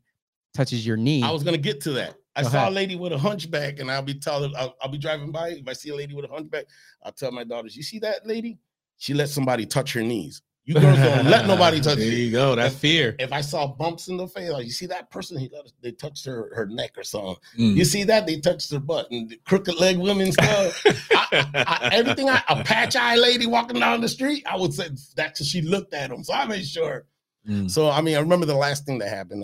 touches your knee, I was gonna get to that. I saw a lady with a hunchback, and I'll be driving by. If I see a lady with a hunchback, I'll tell my daughters, "You see that lady? She let somebody touch her knees." You girls don't let nobody touch you. There you go. That fear. If I saw bumps in the face, like, you see that person, they touched her neck or something. Mm. You see that, they touched her butt. And the crooked leg women stuff. A patch eye lady walking down the street, I would say that's because she looked at them. So I made sure. Mm. So, I mean, I remember the last thing that happened.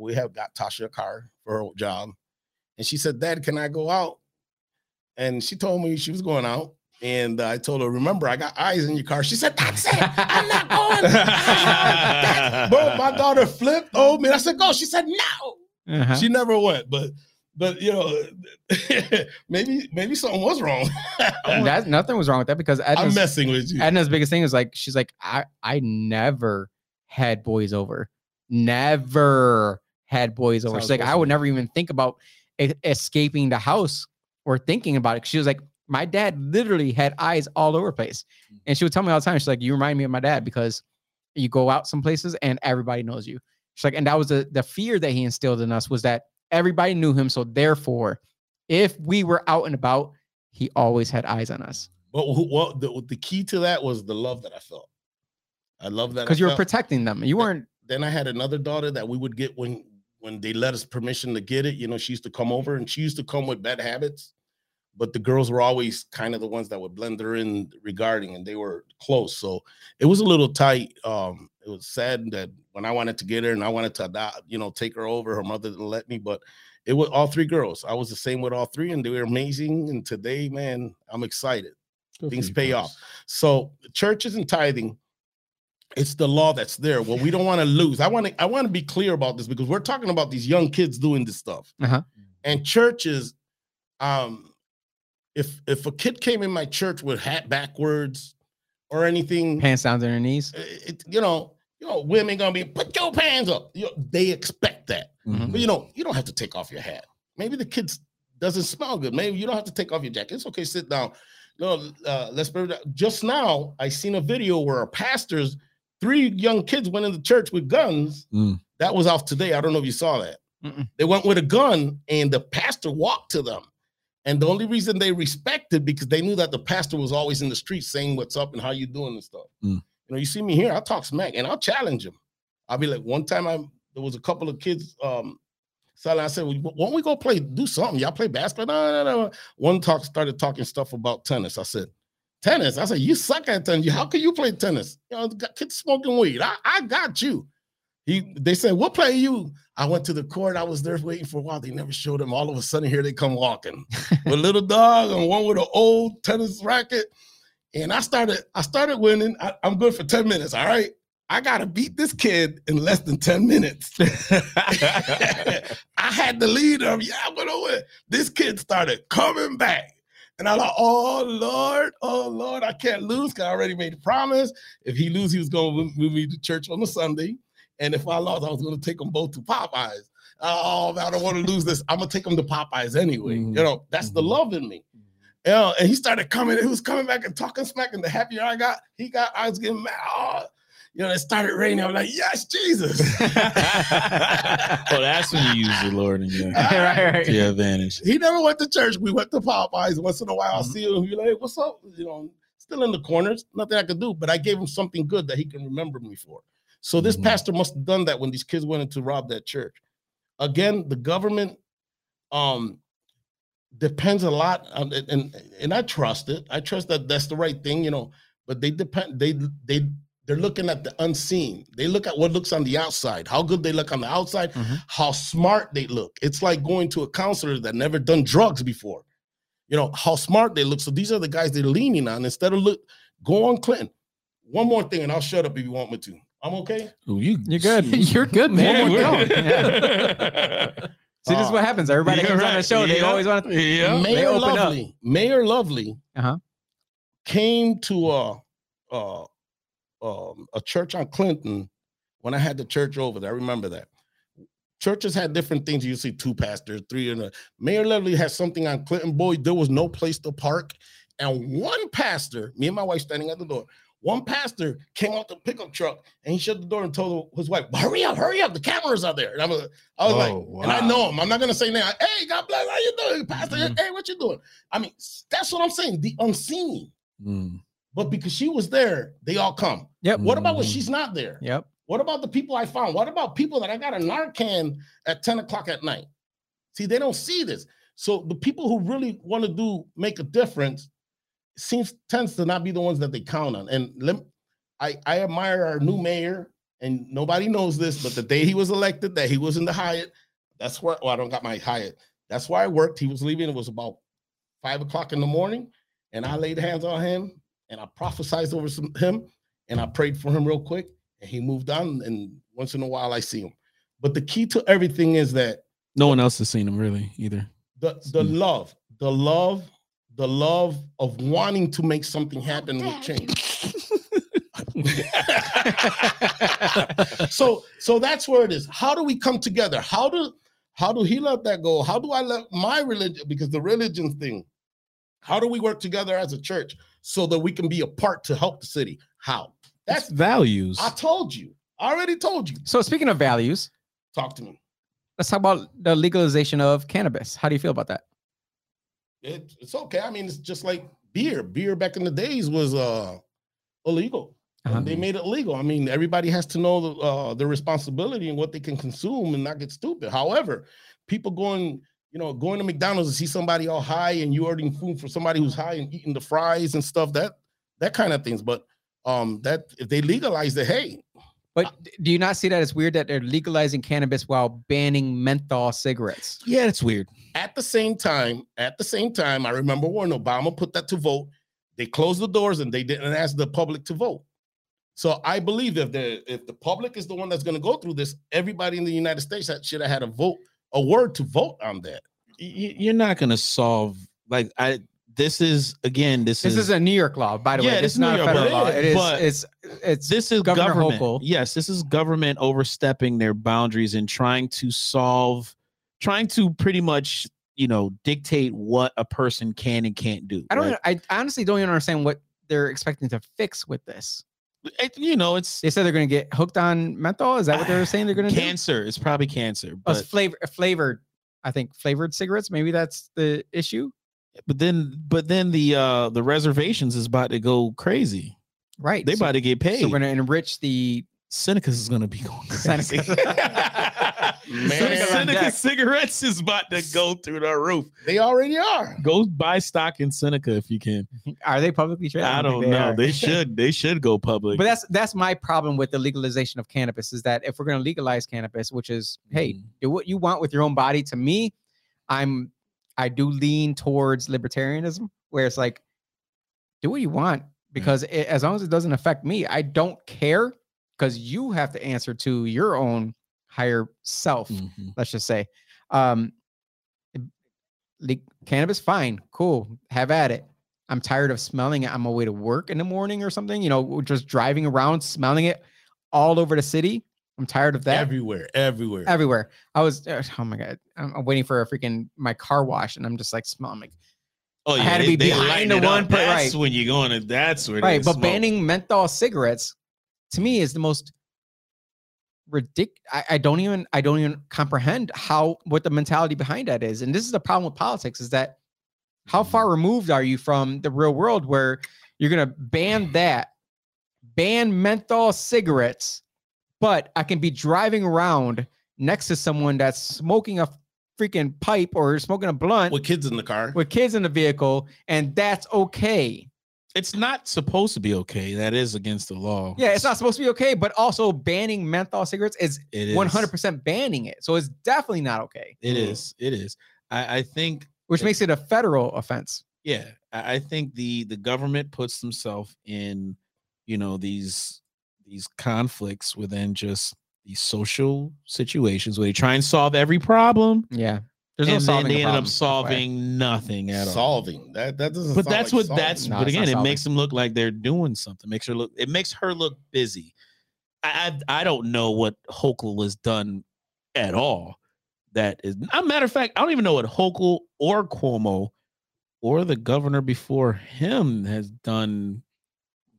We got Tasha a car for her job. And she said, "Dad, can I go out?" And she told me she was going out. And I told her, "Remember, I got eyes in your car." She said, "That's it. I'm not going." Bro, my daughter flipped. Oh, man. I said, "Go." She said, "No." Uh-huh. She never went. But you know, maybe something was wrong. Nothing was wrong with that because I'm messing with you. Edna's biggest thing is like, she's like, I never had boys over. Never had boys over. She's like, I would never even think about escaping the house or thinking about it. She was like, my dad literally had eyes all over the place. And she would tell me all the time, she's like, "You remind me of my dad because you go out some places and everybody knows you." She's like, and that was the fear that he instilled in us was that everybody knew him. So therefore, if we were out and about, he always had eyes on us. Well the key to that was the love that I felt. I love that. Because you were protecting them. You weren't. Then I had another daughter that we would get when they let us permission to get it. You know, she used to come over and she used to come with bad habits. But the girls were always kind of the ones that would blend her in regarding, and they were close. So it was a little tight. It was sad that when I wanted to get her and I wanted to adopt, you know, take her over, her mother didn't let me, but it was all three girls. I was the same with all three, and they were amazing. And today, man, I'm excited. Things pay off. So churches and tithing, It's the law that's there. Well, we don't want to lose. I want to be clear about this because we're talking about these young kids doing this stuff. Uh-huh. And churches, if a kid came in my church with hat backwards or anything, pants down to their knees, women gonna be put your pants up. They expect that, mm-hmm. But you don't have to take off your hat. Maybe the kids doesn't smell good. Maybe you don't have to take off your jacket. It's okay. Sit down. Let's. Just now, I seen a video where a pastor's 3 young kids went into church with guns. Mm. That was off today. I don't know if you saw that. Mm-mm. They went with a gun, and the pastor walked to them. And the only reason they respected because they knew that the pastor was always in the street saying what's up and how you doing and stuff. Mm. You see me here, I'll talk smack and I'll challenge them. I'll be like, one time there was a couple of kids. So I said, well, won't we go play, do something? Y'all play basketball? No. One started talking stuff about tennis. I said, tennis? I said, you suck at tennis. How can you play tennis? Kids smoking weed. I got you. They said, we'll play you. I went to the court. I was there waiting for a while. They never showed them. All of a sudden, here they come walking with a little dog and one with an old tennis racket. And I started winning. I'm good for 10 minutes, all right? I got to beat this kid in less than 10 minutes. I had the lead of, I'm going to win. This kid started coming back. And I thought, oh, Lord, I can't lose because I already made a promise. If he lose, he was going to move me to church on a Sunday. And if I lost, I was going to take them both to Popeyes. Oh, I don't want to lose this. I'm going to take them to Popeyes anyway. Mm-hmm. That's the love in me. Mm-hmm. And he started coming. He was coming back and talking smack. And the happier I was getting mad. Oh. It started raining. I'm like, yes, Jesus. Well, that's when you use the Lord in your advantage. He never went to church. We went to Popeyes once in a while. Mm-hmm. I'll see him and be like, what's up? Still in the corners. Nothing I could do. But I gave him something good that he can remember me for. So this mm-hmm. pastor must have done that when these kids went in to rob that church. Again, the government depends a lot. And I trust it. I trust that that's the right thing, But they depend. They're looking at the unseen. They look at what looks on the outside, how good they look on the outside, mm-hmm. how smart they look. It's like going to a counselor that never done drugs before. How smart they look. So these are the guys they're leaning on. Instead of go on Clinton. One more thing, and I'll shut up if you want me to. I'm okay? Ooh, you're good. You're good, man. Yeah. See, this is what happens. Everybody comes on the show. Yeah. They always want to. Yeah. Mayor Lovely uh-huh. came to a church on Clinton when I had the church over there. I remember that. Churches had different things. You see 2 pastors, 3. And Mayor Lovely had something on Clinton. Boy, there was no place to park. And one pastor, me and my wife standing at the door, one pastor came out the pickup truck and he shut the door and told his wife, hurry up. The cameras are there. And I was like, wow. And I know him. I'm not going to say now, hey, God bless. How you doing, pastor? Mm-hmm. Hey, what you doing? I mean, that's what I'm saying. The unseen. Mm. But because she was there, they all come. Yep. What about when she's not there? Yep. What about the people I found? What about people that I got a Narcan at 10 o'clock at night? See, they don't see this. So the people who really want to make a difference tends to not be the ones that they count on. And I admire our new mayor, and nobody knows this, but the day he was elected, that he was in the Hyatt. That's where I don't got my Hyatt. That's where I worked. He was leaving. It was about 5 o'clock in the morning, and I laid hands on him. And I prophesied over him, and I prayed for him real quick, and he moved on, and once in a while I see him. But the key to everything is that no one else has seen him really either. The love of wanting to make something happen with change. So that's where it is. How do we come together? How do he let that go? How do I let my religion, because the religion thing, how do we work together as a church so that we can be a part to help the city? How? That's values. I already told you. So speaking of values, talk to me. Let's talk about the legalization of cannabis. How do you feel about that? It's okay. I mean, it's just like beer. Beer back in the days was illegal. Uh-huh. They made it legal. I mean, everybody has to know the responsibility and what they can consume and not get stupid. However, people going to McDonald's and see somebody all high and you ordering food for somebody who's high and eating the fries and stuff, that kind of things. But that if they legalize it, hey. But do you not see that it's weird that they're legalizing cannabis while banning menthol cigarettes? Yeah, it's weird. At the same time, I remember when Obama put that to vote, they closed the doors and they didn't ask the public to vote. So I believe that if the public is the one that's going to go through this, everybody in the United States should have had a vote, a word to vote on that. You're not going to solve, like, this is a New York law, by the way. It's not a federal law. This is Governor Hochul. Yes, this is government overstepping their boundaries and trying to pretty much, dictate what a person can and can't do. I honestly don't even understand what they're expecting to fix with this. They said they're going to get hooked on menthol. Is that what they're saying they're going to do? Cancer. It's probably cancer. But flavored cigarettes. Maybe that's the issue. But then the reservations is about to go crazy. Right. They about to get paid. So we're going to enrich the Seneca is going to be going crazy. Seneca cigarettes is about to go through the roof. They already are. Go buy stock in Seneca if you can. Are they publicly traded? I don't know. They should. They should go public. But that's my problem with the legalization of cannabis is that if we're going to legalize cannabis, which is, hey, do what you want with your own body. To me, I do lean towards libertarianism, where it's like, do what you want, because as long as it doesn't affect me, I don't care, because you have to answer to your own higher self, let's just say. Cannabis, fine, cool, have at it. I'm tired of smelling it on my way to work in the morning or something, just driving around, smelling it all over the city. I'm tired of that. Everywhere. I was, oh my God, I'm waiting for a freaking, my car wash, and I'm just like smelling. Like, oh yeah, I had to be behind the one. That's right. When you're going to, that's where. Right, but smoke. Banning menthol cigarettes to me is the most ridiculous. I don't even comprehend what the mentality behind that is. And this is the problem with politics, is that how far removed are you from the real world where you're going to ban menthol cigarettes, but I can be driving around next to someone that's smoking a freaking pipe or smoking a blunt with kids in the vehicle, and that's okay. It's not supposed to be okay. That is against the law. Yeah, it's not supposed to be okay, but also banning menthol cigarettes is 100% banning it. So it's definitely not okay. It is. I think... Which makes it a federal offense. Yeah. I think the government puts themselves in, these conflicts within just these social situations where they try and solve every problem. Yeah. They ended up solving nothing at all. It makes them look like they're doing something. It makes her look busy. I don't know what Hochul has done at all. That is, a matter of fact, I don't even know what Hochul or Cuomo or the governor before him has done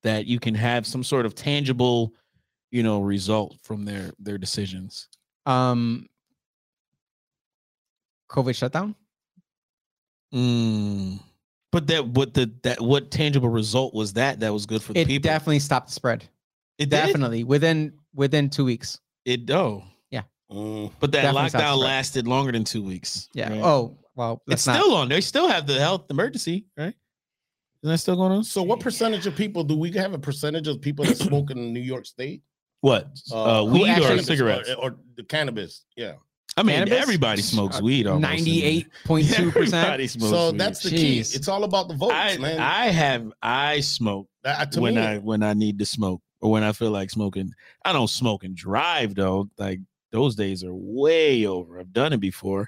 that you can have some sort of tangible, result from their decisions. COVID shutdown. But what tangible result was that was good for the people? It definitely stopped the spread. It definitely did? within 2 weeks. Yeah. But that lockdown lasted longer than 2 weeks. Yeah. Right? Oh well, still on. They still have the health emergency, right? Isn't that still going on? So what percentage of people do we have? A percentage of people that smoke in New York State? What weed or cigarettes or the cannabis? Yeah. I mean, everybody smokes weed. 98.2%. So that's the key. It's all about the votes, man. I smoke when I need to smoke or when I feel like smoking. I don't smoke and drive though. Like those days are way over. I've done it before.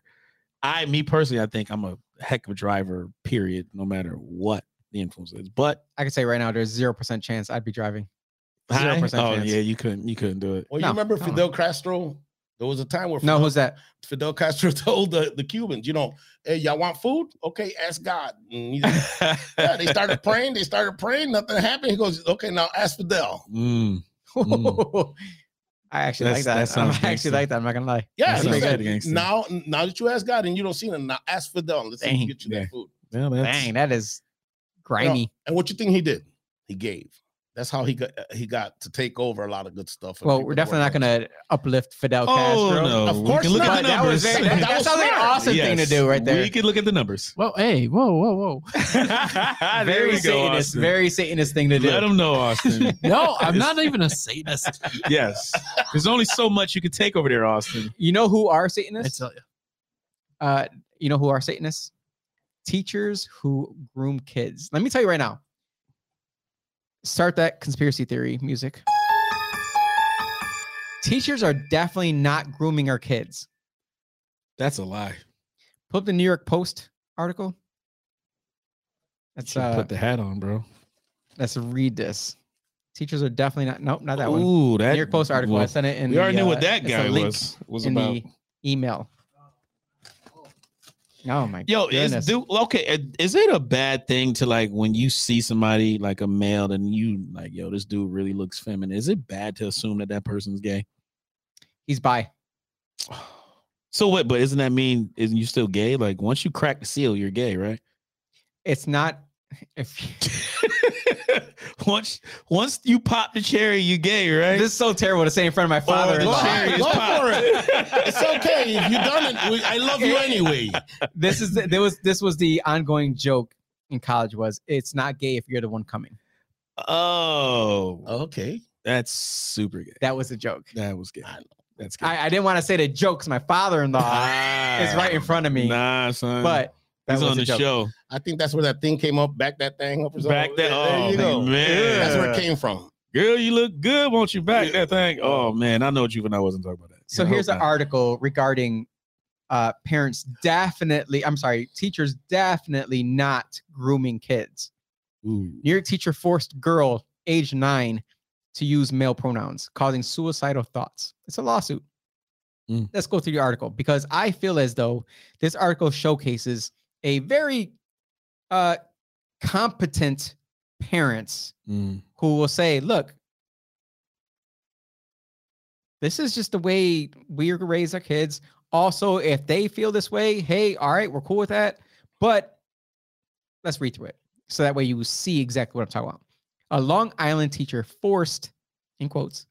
Me personally, I think I'm a heck of a driver. Period. No matter what the influence is, but I can say right now, there's 0% chance I'd be driving. 0% chance. Yeah, you couldn't do it. Well, you remember Fidel Castro? There was a time where who's that? Fidel Castro told the Cubans, hey, y'all want food? Okay, ask God. Yeah, they started praying. Nothing happened. He goes, okay, now ask Fidel. I actually like that. I'm not gonna lie. Yeah, now that you ask God and you don't see them, now ask Fidel. Let's get you that food. Yeah, that is grimy. And what you think he did? He gave. That's how he got to take over a lot of good stuff. Well, we're definitely not going to uplift Fidel Castro. No, of course not. That sounds like an awesome thing to do right there. We can look at the numbers. Well, hey, whoa. Very Satanist thing to do. Let him know, Austin. No, I'm not even a Satanist. Yes. There's only so much you can take over there, Austin. You know who are Satanists? I tell you. You know who are Satanists? Teachers who groom kids. Let me tell you right now. Start that conspiracy theory music. Teachers are definitely not grooming our kids. That's a lie. Put up the New York Post article. That's put the hat on, bro. Let's read this. Teachers are definitely not. Nope, not that one. Ooh, that New York Post article. Well, I sent it in. We already knew what that guy was in about. The email. Oh my god. Yo, goodness. Is it a bad thing to, like, when you see somebody like a male and you like, yo, this dude really looks feminine? Is it bad to assume that that person's gay? He's bi. So what? But isn't that mean? Isn't you still gay? Like, once you crack the seal, you're gay, right? It's not. If once you pop the cherry, you gay, right? This is so terrible to say in front of my father. Oh, go for it. It's okay if you done it. I love you anyway. This was the ongoing joke in college. Was it's not gay if you're the one coming. Oh, okay, that's super gay. That was a joke. That was gay. That's gay. I didn't want to say the joke because my father-in-law is right in front of me. Nah, son, but. He's on the show. I think that's where that thing came up. Back that thing up or something. Oh, man. That's where it came from. Girl, you look good. Won't you back that thing? Oh, man. I know what you and I wasn't talking about that. So here's an article regarding parents definitely, I'm sorry, teachers definitely not grooming kids. Ooh. New York teacher forced girl, age 9, to use male pronouns, causing suicidal thoughts. It's a lawsuit. Mm. Let's go through the article because I feel as though this article showcases a very competent parents who will say, look, this is just the way we raise our kids. Also, if they feel this way, hey, all right, we're cool with that. But let's read through it. So that way you will see exactly what I'm talking about. A Long Island teacher forced, in quotes,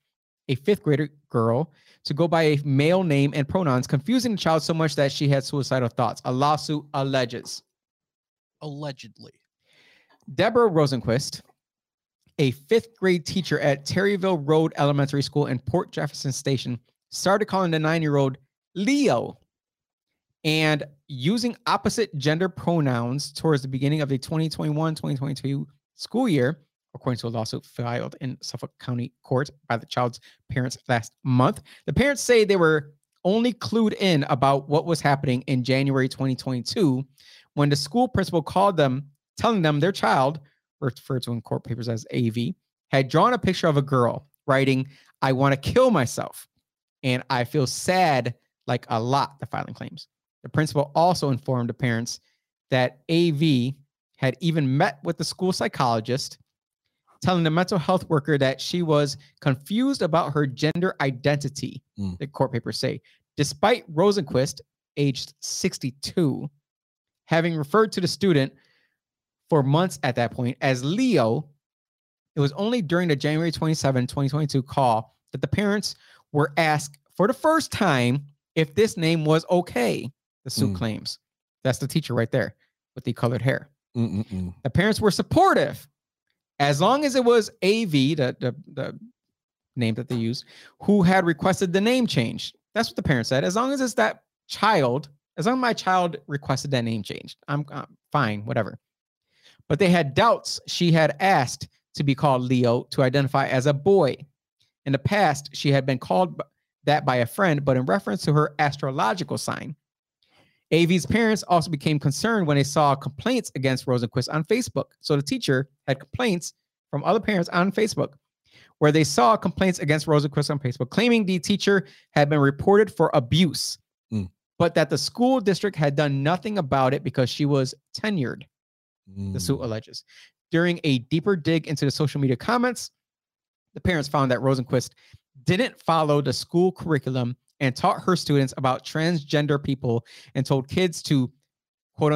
a 5th grader girl to go by a male name and pronouns, confusing the child so much that she had suicidal thoughts. A lawsuit alleges. Allegedly. Deborah Rosenquist, a 5th grade teacher at Terryville Road Elementary School in Port Jefferson Station, started calling the 9-year-old Leo and using opposite gender pronouns towards the beginning of the 2021-2022 school year, according to a lawsuit filed in Suffolk County Court by the child's parents last month. The parents say they were only clued in about what was happening in January 2022 when the school principal called them, telling them their child, referred to in court papers as AV, had drawn a picture of a girl writing, "I want to kill myself, and I feel sad like a lot," the filing claims. The principal also informed the parents that AV had even met with the school psychologist, telling the mental health worker that she was confused about her gender identity, the court papers say. Despite Rosenquist, aged 62, having referred to the student for months at that point as Leo, it was only during the January 27, 2022 call that the parents were asked for the first time if this name was okay, the suit claims. That's the teacher right there with the colored hair. Mm-mm-mm. The parents were supportive, as long as it was AV, the name that they used, who had requested the name change. That's what the parents said. As long as it's that child, as long as my child requested that name change, I'm fine, whatever. But they had doubts she had asked to be called Leo to identify as a boy. In the past, she had been called that by a friend, but in reference to her astrological sign. AV's parents also became concerned when they saw complaints against Rosenquist on Facebook. So the teacher had complaints from other parents on Facebook where they saw complaints against Rosenquist on Facebook, claiming the teacher had been reported for abuse, but that the school district had done nothing about it because she was tenured, the suit alleges. During a deeper dig into the social media comments, the parents found that Rosenquist didn't follow the school curriculum and taught her students about transgender people and told kids to, quote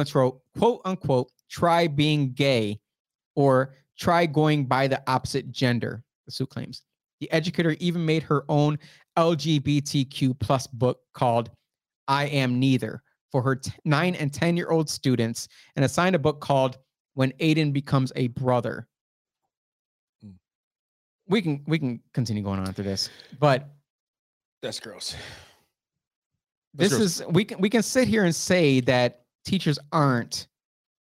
unquote, try being gay or try going by the opposite gender, the suit claims. The educator even made her own LGBTQ plus book called I Am Neither for her 9 and 10-year-old students and assigned a book called When Aiden Becomes a Brother. We can continue going on after this, but... That's gross. This is gross. We can sit here and say that teachers aren't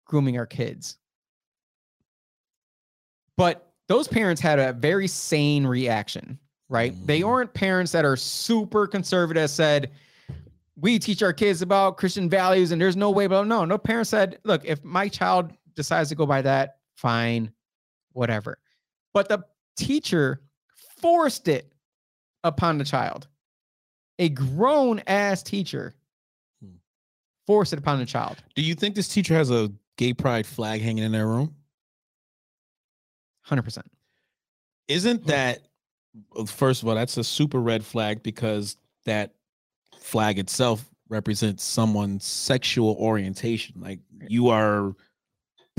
grooming our kids. But those parents had a very sane reaction. right? Mm-hmm. They aren't parents that are super conservative that said, we teach our kids about Christian values and there's no way, but no parent said, look, if my child decides to go by that, fine, whatever. But the teacher forced it upon the child. A grown ass teacher forced it upon the child. Do you think this teacher has a gay pride flag hanging in their room? 100%. Isn't that, first of all, that's a super red flag, because that flag itself represents someone's sexual orientation. Like, you are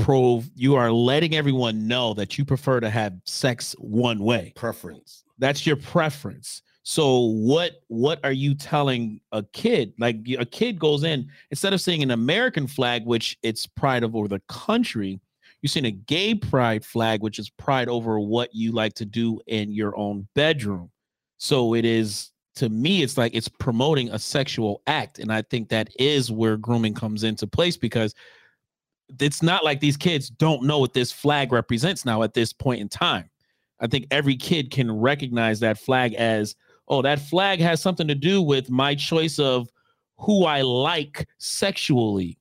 letting everyone know that you prefer to have sex one way. Preference. That's your preference. So what are you telling a kid? Like, a kid goes in, instead of seeing an American flag, which it's pride over the country, you're seeing a gay pride flag, which is pride over what you like to do in your own bedroom. So it is, to me, it's like it's promoting a sexual act. And I think that is where grooming comes into place, because it's not like these kids don't know what this flag represents now at this point in time. I think every kid can recognize that flag as, oh, that flag has something to do with my choice of who I like sexually,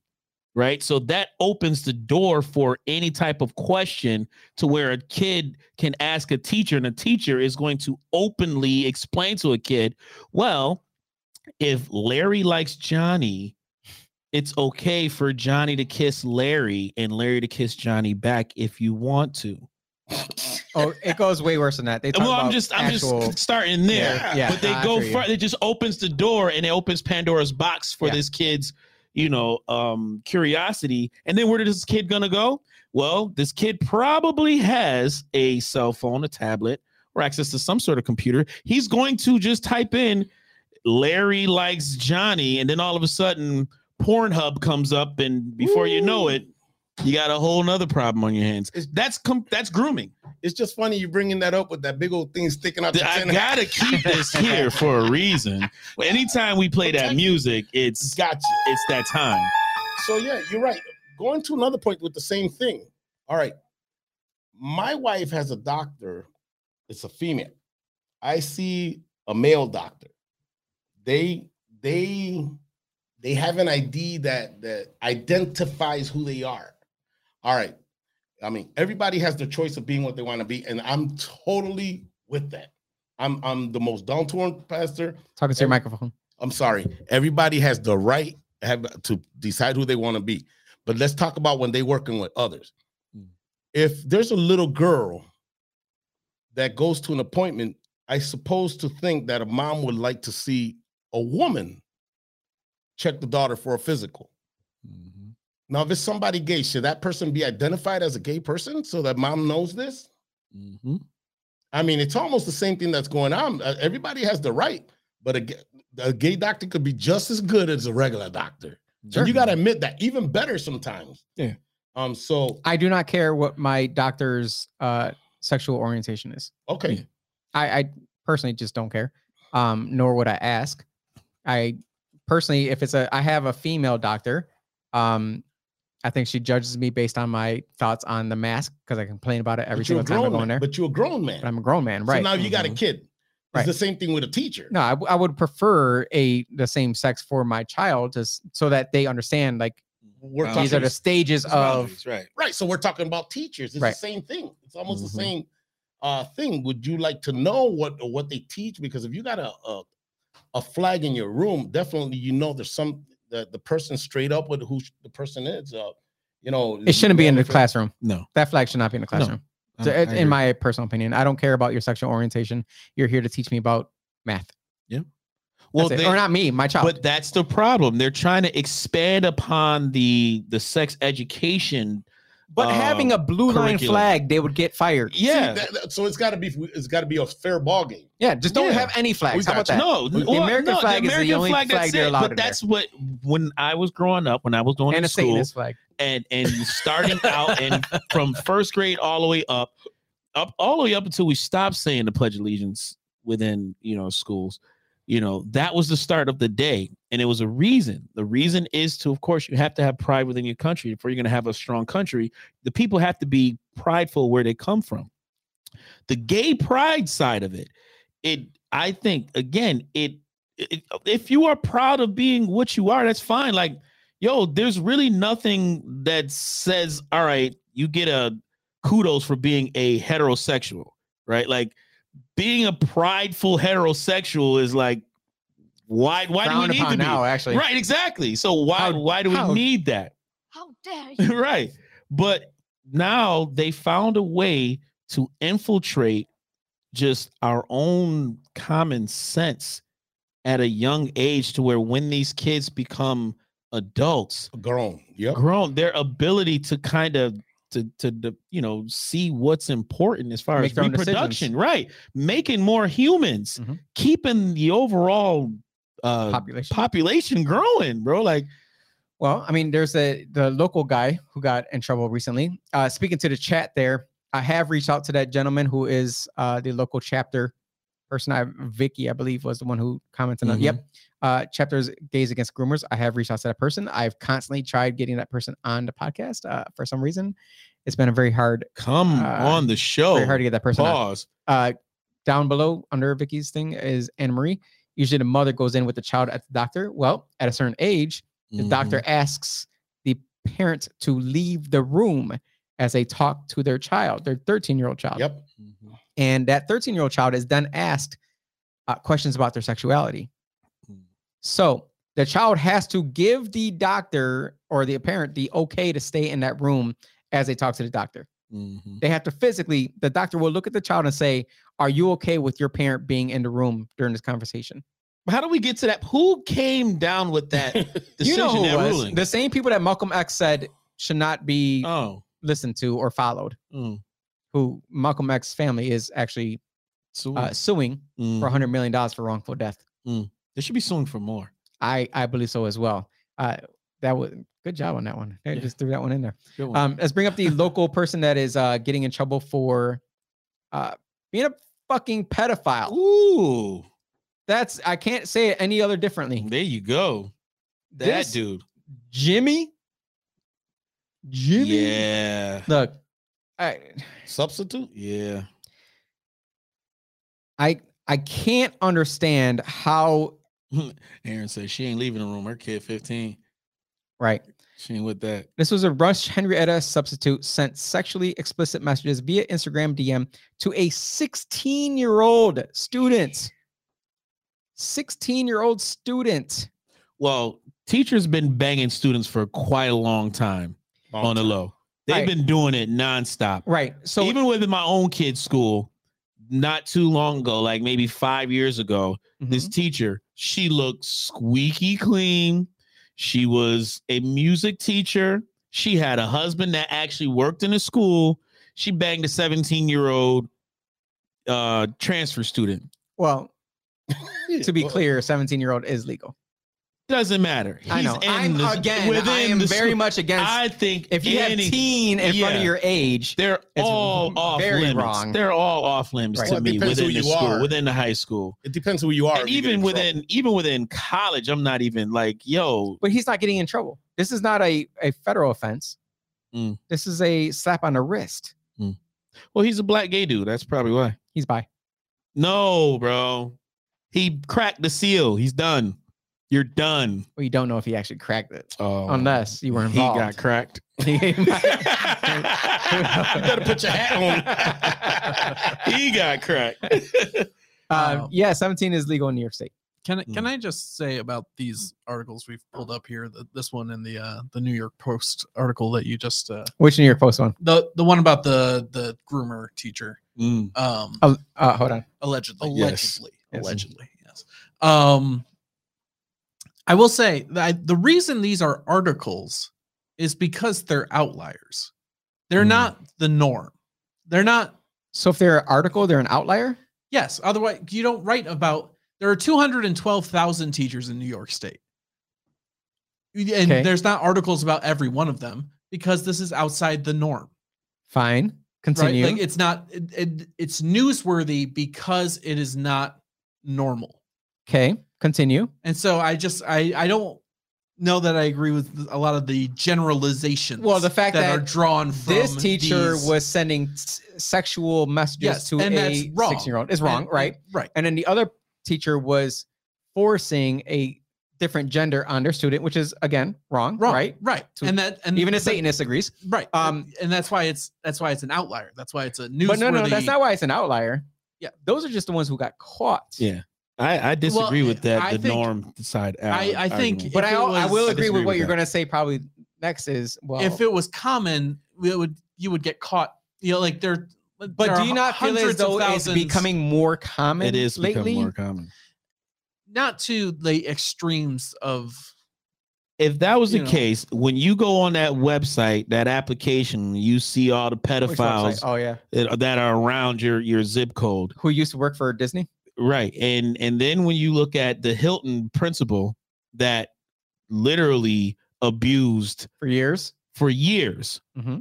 right? So that opens the door for any type of question to where a kid can ask a teacher, and a teacher is going to openly explain to a kid, well, if Larry likes Johnny, it's okay for Johnny to kiss Larry and Larry to kiss Johnny back if you want to. Oh, it goes way worse than that. They talk well, I'm just starting there. Yeah, but they go far. It just opens the door, and it opens Pandora's box for this kid's, curiosity. And then where did this kid gonna go? Well, this kid probably has a cell phone, a tablet, or access to some sort of computer. He's going to just type in Larry likes Johnny, and then all of a sudden Pornhub comes up, and before you know it, you got a whole nother problem on your hands. That's grooming. It's just funny you bringing that up with that big old thing sticking out. I gotta keep this here for a reason. Anytime we play that music, it's gotcha. It's that time. So yeah, you're right. Going to another point with the same thing. All right, my wife has a doctor. It's a female. I see a male doctor. They have an ID that identifies who they are. All right. I mean, everybody has the choice of being what they want to be, and I'm totally with that. I'm the most down-to-earth pastor. Talking to your microphone. I'm sorry. Everybody has the right to decide who they want to be. But let's talk about when they're working with others. If there's a little girl that goes to an appointment, I suppose to think that a mom would like to see a woman check the daughter for a physical. Mm-hmm. Now, if it's somebody gay, should that person be identified as a gay person so that mom knows this? Mm-hmm. I mean, it's almost the same thing that's going on. Everybody has the right, but a gay doctor could be just as good as a regular doctor. Sure. And you got to admit that, even better sometimes. Yeah. So I do not care what my doctor's sexual orientation is. Okay. I personally just don't care. Nor would I ask. Personally, if I have a female doctor, I think she judges me based on my thoughts on the mask, because I complain about it every single time I go in there. But you're a grown man. But I'm a grown man, right? So now you got a kid. It's the same thing with a teacher. No, I would prefer the same sex for my child, just so that they understand, like, these are the stages of... Right, so we're talking about teachers. It's the same thing. It's almost the same thing. Would you like to know what they teach? Because if you got a flag in your room, definitely, there's some the person straight up with who the person is. It shouldn't be in the classroom. No, that flag should not be in the classroom. No. So in my personal opinion, I don't care about your sexual orientation. You're here to teach me about math. Yeah. Well, or not me, my child. But that's the problem. They're trying to expand upon the sex education. But having a blue line flag, they would get fired. Yeah. See, so it's got to be a fair ball game. Yeah. Just don't have any flags. How about that? No. The American flag is the only flag they're allowed. But that's what, when I was growing up, when I was going to school, Satanist flag. and starting out, and from first grade all the way up all the way up until we stopped saying the Pledge of Allegiance within schools, that was the start of the day. And it was a reason. The reason is to, of course, you have to have pride within your country. If you're going to have a strong country, the people have to be prideful where they come from. The gay pride side of it I think, again, if you are proud of being what you are, that's fine. Like, yo, there's really nothing that says, all right, you get a kudos for being a heterosexual, right? Like, being a prideful heterosexual is like, why do we need to be? Now, actually. Right, exactly. So why do we need that? How dare you? Right. But now they found a way to infiltrate just our own common sense at a young age, to where when these kids become adults, grown, their ability to kind of to see what's important as far as reproduction, right? Making more humans, keeping the overall population growing, bro. Like, well, I mean, there's the local guy who got in trouble recently. Speaking to the chat there, I have reached out to that gentleman who is the local chapter person. Vicky, I believe, was the one who commented on. Yep. Chapters Gays Against Groomers. I have reached out to that person. I've constantly tried getting that person on the podcast. For some reason, it's been a very hard on the show. Very hard to get that person. Pause. Down below under Vicky's thing is Anne Marie. Usually, the mother goes in with the child at the doctor. Well, at a certain age, the doctor asks the parent to leave the room as they talk to their child, their 13-year-old child. Yep. And that 13-year-old child is then asked questions about their sexuality. So the child has to give the doctor or the parent the okay to stay in that room as they talk to the doctor. They have to physically, the doctor will look at the child and say, are you okay with your parent being in the room during this conversation? How do we get to that? Who came down with that decision? You know who that ruling? The same people that Malcolm X said should not be listened to or followed. Who Malcolm X's family is actually suing for $100 million for wrongful death. They should be suing for more. I believe so as well. That was good job on that one. I just threw that one in there. One. Let's bring up the local person that is getting in trouble for being a fucking pedophile. Ooh, I can't say it any other differently. There you go. This dude, Jimmy. Yeah. Look. Substitute? Yeah. I can't understand how. Aaron says she ain't leaving the room. Her kid 15. Right. She ain't with that. This was a Rush Henrietta substitute sent sexually explicit messages via Instagram DM to a 16-year-old student. Well, teachers been banging students for quite a long time on the low. They've been doing it nonstop. Right. So even within my own kid's school, not too long ago, like maybe 5 years ago, this teacher, she looked squeaky clean. She was a music teacher. She had a husband that actually worked in a school. She banged a 17-year-old transfer student. Well, to be clear, a 17-year-old is legal. Doesn't matter. He's I am very much against. I think if you have teen in front of your age, they're all off limits to me within the school, within the high school. It depends who you are. And even within college, I'm not even like, yo. But he's not getting in trouble. This is not a federal offense. This is a slap on the wrist. Well, he's a black gay dude. That's probably why. He's bi. No, bro. He cracked the seal. He's done. You're done. Well, you don't know if he actually cracked it. Unless you were involved. He got cracked. You better put your hat on. He got cracked. Yeah, 17 is legal in New York State. Can I just say about these articles we've pulled up here, this one and the New York Post article that you just... Which New York Post one? The one about the groomer teacher. Hold on. Allegedly, yes. I will say that the reason these are articles is because they're outliers. They're not the norm. They're not. So if they're an article, they're an outlier? Yes. Otherwise, you don't write about. There are 212,000 teachers in New York State. And there's not articles about every one of them because this is outside the norm. Fine. Continue. Right? Like it's not. It's newsworthy because it is not normal. Okay. Continue. And so I don't know that I agree with a lot of the generalizations. Well, the fact that are drawn from this teacher was sending sexual messages to a 16-year-old is wrong, right? Right. And then the other teacher was forcing a different gender on their student, which is again wrong, right? Right. So and even a Satanist agrees, right? And that's why it's an outlier. That's why it's a newsworthy. But no, that's not why it's an outlier. Yeah, those are just the ones who got caught. Yeah. I disagree with that. Norm side. I think, but I will agree with what you're going to say. Probably next is, well, if it was common, you would get caught. You know, like there. But there do you not feel as though it's becoming more common? It is lately more common. Not to the extremes of. If that was the case, when you go on that website, that application, you see all the pedophiles. Oh yeah. That are around your zip code. Who used to work for Disney. Right. And then when you look at the Hilton principal that literally abused for years, mm-hmm.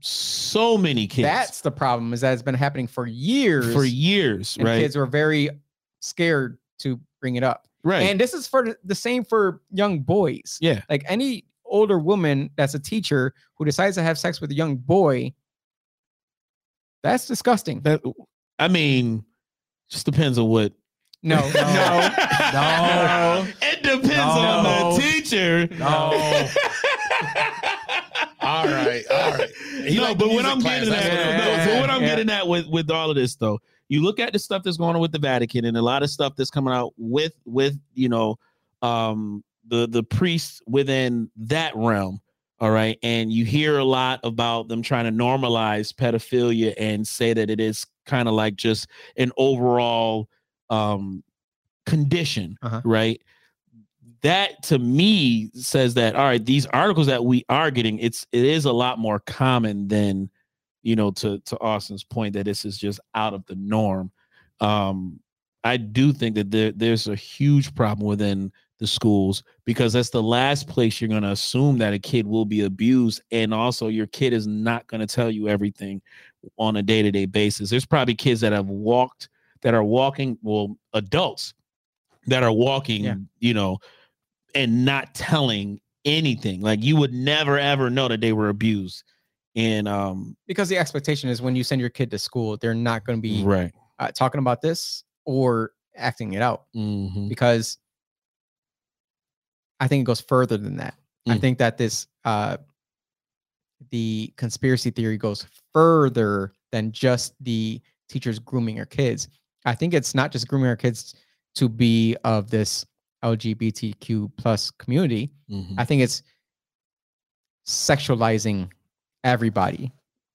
so many kids. That's the problem, is that it's been happening for years. And right. Kids were very scared to bring it up. Right. And this is for the same for young boys. Yeah. Like any older woman that's a teacher who decides to have sex with a young boy. That's disgusting. Just depends on what. No. It depends on the teacher. No. All right. But what I'm getting at with all of this, though, you look at the stuff that's going on with the Vatican and a lot of stuff that's coming out with the priests within that realm. All right. And you hear a lot about them trying to normalize pedophilia and say that it is kind of like just an overall condition. Uh-huh. Right. That to me says that, all right, these articles that we are getting, it is a lot more common than, to Austin's point, that this is just out of the norm. I do think that there's a huge problem within the schools, because that's the last place you're going to assume that a kid will be abused. And also your kid is not going to tell you everything on a day-to-day basis. There's probably kids adults that are walking, and not telling anything. Like you would never, ever know that they were abused. And because the expectation is when you send your kid to school, they're not going to be talking about this or acting it out, mm-hmm. because I think it goes further than that. Mm. I think that this, the conspiracy theory goes further than just the teachers grooming our kids. I think it's not just grooming our kids to be of this LGBTQ plus community. Mm-hmm. I think it's sexualizing everybody.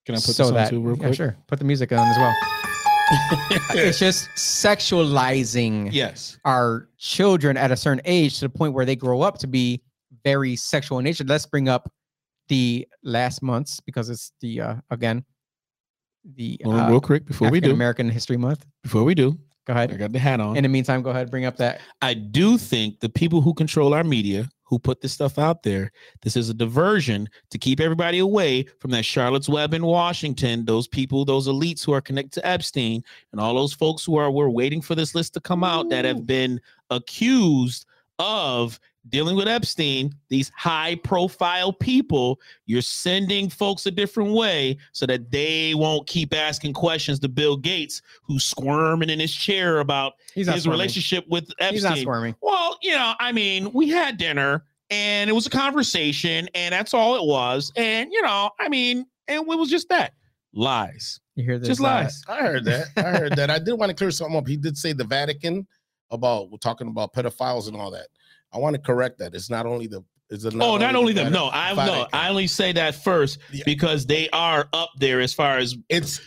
Can I put this on too real quick? Yeah, sure. Put the music on as well. It's just sexualizing our children at a certain age to the point where they grow up to be very sexual in nature. Let's bring up the last months, because it's the real quick before we do African-American History Month. Before we do, go ahead. I got the hat on. In the meantime, go ahead, bring up that. I do think the people who control our media, who put this stuff out there, this is a diversion to keep everybody away from that Charlotte's Web in Washington, those people, those elites who are connected to Epstein, and all those folks who we're waiting for this list to come out. Ooh. That have been accused of dealing with Epstein, these high-profile people. You're sending folks a different way so that they won't keep asking questions to Bill Gates, who's squirming in his chair about his relationship with Epstein. He's not squirming. Well, we had dinner, and it was a conversation, and that's all it was. And, and it was just that. Lies. You hear this? Just lies. I heard that. I did want to clear something up. He did say the Vatican talking about pedophiles and all that. I want to correct that. It's not only the. It's not oh, only not only the them. No, I Vatican. No. I only say that first because they are up there as far as it's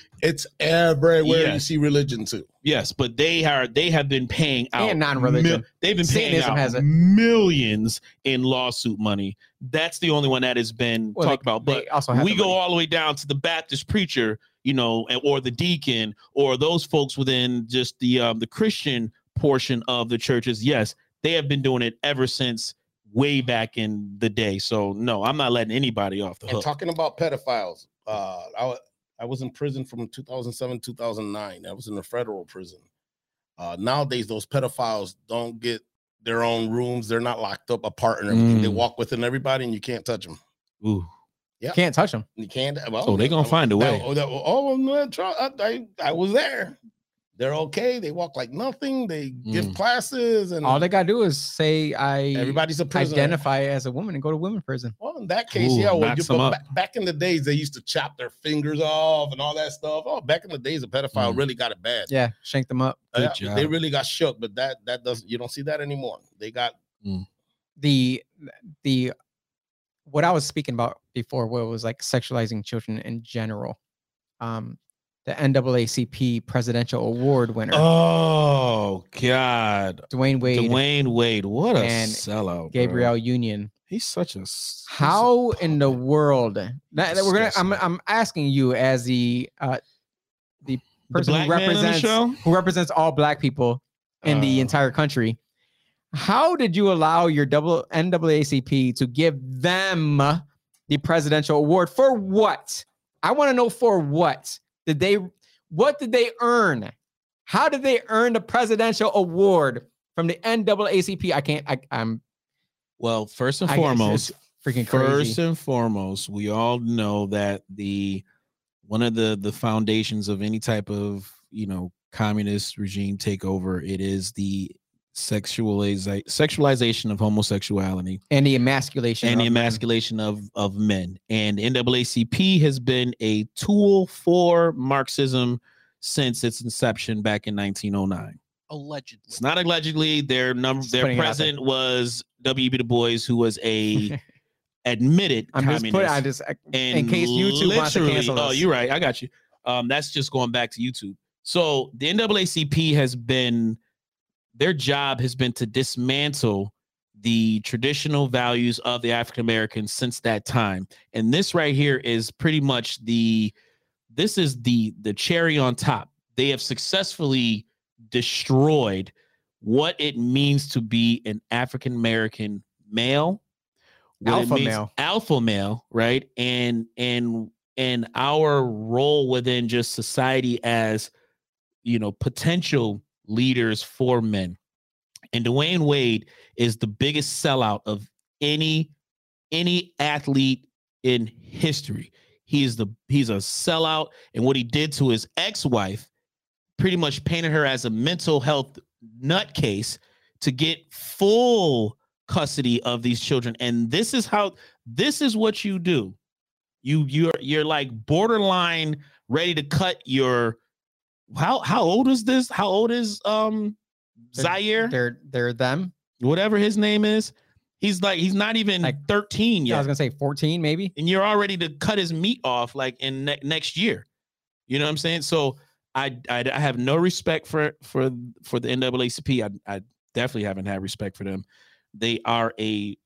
everywhere you see religion too. Yes, but they have been paying out and non-religion. They've been paying out millions in lawsuit money. That's the only one that has been talked about. But we go all the way down to the Baptist preacher, or the deacon, or those folks within just the Christian portion of the churches. Yes. They have been doing it ever since way back in the day. So, no, I'm not letting anybody off the hook. And talking about pedophiles, I was in prison from 2007, 2009. I was in a federal prison. Nowadays, those pedophiles don't get their own rooms. They're not locked up apart and everything. They walk within everybody, and you can't touch them. Ooh. Yeah, can't touch them. You can't. Well, so they're gonna find a way. I was there. They're okay. They walk like nothing. They give classes, and all they gotta do is say, everybody's a prisoner. Identify as a woman and go to women's prison. Well, in that case, back in the days, they used to chop their fingers off and all that stuff. Oh, back in the days, a pedophile really got it bad. Yeah, shanked them up. They really got shook, but that doesn't. You don't see that anymore. They got the. What I was speaking about before, what was like sexualizing children in general, the NAACP presidential award winner. Oh God, Dwayne Wade, what a sellout! Gabriel Union, he's such a. How in the world? I'm asking you as the person who represents all black people in the entire country. How did you allow your NAACP to give them the presidential award for what? I want to know for what. What did they earn? How did they earn the presidential award from the NAACP? Well, first and foremost, freaking crazy. First and foremost, we all know that one of the foundations of any type of, communist regime takeover, it is the sexualization of homosexuality and the emasculation of men. And NAACP has been a tool for Marxism since its inception back in 1909. Allegedly, it's not allegedly. Their president was W.E.B. Du Bois, who was a admitted communist. In case YouTube wants to cancel us. Oh, you're right. I got you. That's just going back to YouTube. So the NAACP has been. Their job has been to dismantle the traditional values of the African Americans since that time. And this right here is pretty much the cherry on top. They have successfully destroyed what it means to be an African American male, alpha male, right? And our role within just society as, potential leaders for men. And Dwayne Wade is the biggest sellout of any athlete in history. He's a sellout, and what he did to his ex-wife, pretty much painted her as a mental health nutcase to get full custody of these children. And this is what you do. You're like borderline ready to cut your. How old is this? How old is Zaire? They're them. Whatever his name is, he's not even 13 yet. I was gonna say 14 maybe. And you're already to cut his meat off like in next year. You know what I'm saying? So I have no respect for the NAACP. I definitely haven't had respect for them. They are a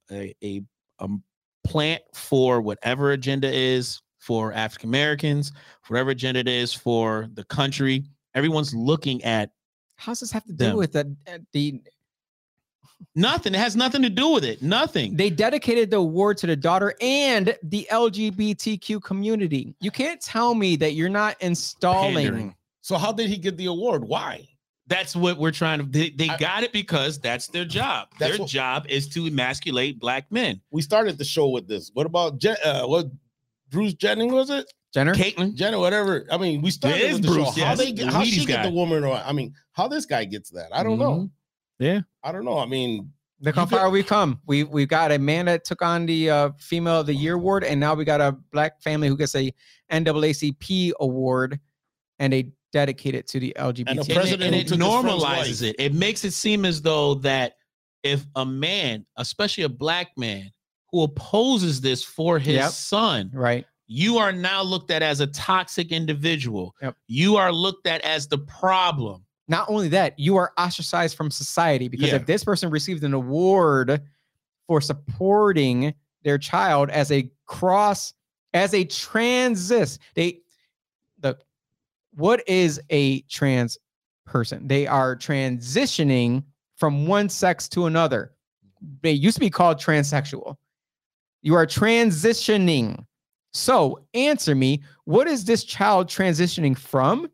plant for whatever agenda is. For African Americans, whatever agenda it is for the country, everyone's looking at. How's this have to do with the? Nothing. It has nothing to do with it. Nothing. They dedicated the award to the daughter and the LGBTQ community. You can't tell me that you're not installing. Pandering. So how did he get the award? Why? That's what we're trying to. They got it because that's their job. Their job is to emasculate black men. We started the show with this. What about Bruce Jennings, was it? Caitlyn Jenner, whatever. I mean, we started with the Bruce, show. Yes. How she got the woman, or I mean, how this guy gets that? I don't know. Yeah, I don't know. I mean, look how far we come. We've got a man that took on the Female of the Year award, and now we got a black family who gets a NAACP award, and they dedicate it to the LGBT. And the president, and it normalizes it. It makes it seem as though that if a man, especially a black man, who opposes this for his son, right? You are now looked at as a toxic individual. Yep. You are looked at as the problem. Not only that, you are ostracized from society because if this person received an award for supporting their child as a transist, what is a trans person? They are transitioning from one sex to another. They used to be called transsexual. You are transitioning. So answer me, what is this child transitioning from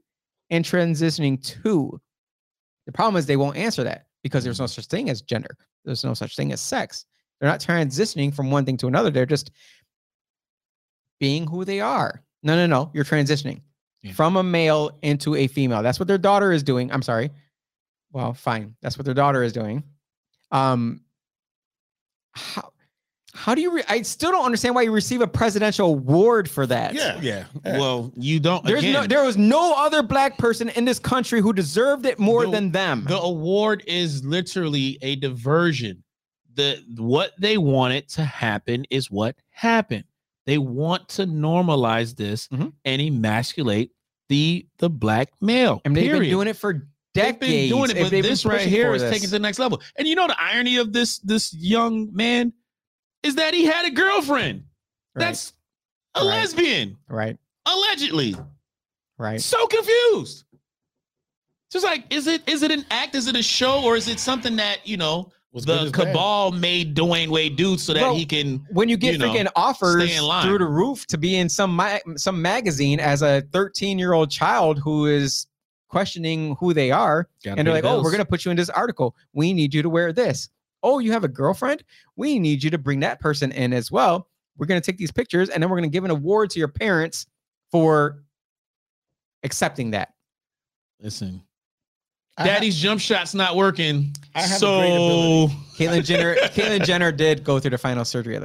and transitioning to? The problem is they won't answer that. because there's no such thing as gender. There's no such thing as sex. They're not transitioning from one thing to another. They're just being who they are. No. You're transitioning from a male into a female. That's what their daughter is doing. I'm sorry. Well, fine. That's what their daughter is doing. How do you? I still don't understand why you receive a presidential award for that. Yeah. Well, you don't. There was no other black person in this country who deserved it more than them. The award is literally a diversion. What they wanted to happen is what happened. They want to normalize this and emasculate the black male. And they've been doing it for decades. They've been doing it, but this right here is taking it to the next level. And you know the irony of this young man is that he had a girlfriend that's a lesbian, right? Allegedly, right? So confused. Just like, is it an act? Is it a show, or is it something that the cabal made Dwayne Wade do so that he can? When you get freaking offers through the roof to be in some magazine as a 13-year-old child who is questioning who they are, and they're like, "Oh, we're gonna put you in this article. We need you to wear this." Oh, you have a girlfriend? We need you to bring that person in as well. We're going to take these pictures, and then we're going to give an award to your parents for accepting that. Listen, daddy's jump shot's not working. I have a great ability. Caitlyn Jenner did go through the final surgery. He